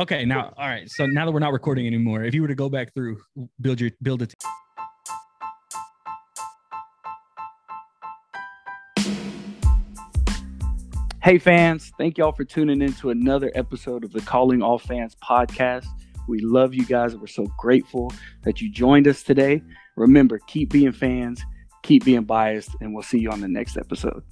Okay, now, all right. So now that we're not recording anymore, if you were to go back through, build a team. Hey fans, thank y'all for tuning in to another episode of the Calling All Fans podcast. We love you guys. We're so grateful that you joined us today. Remember, keep being fans, keep being biased, and we'll see you on the next episode.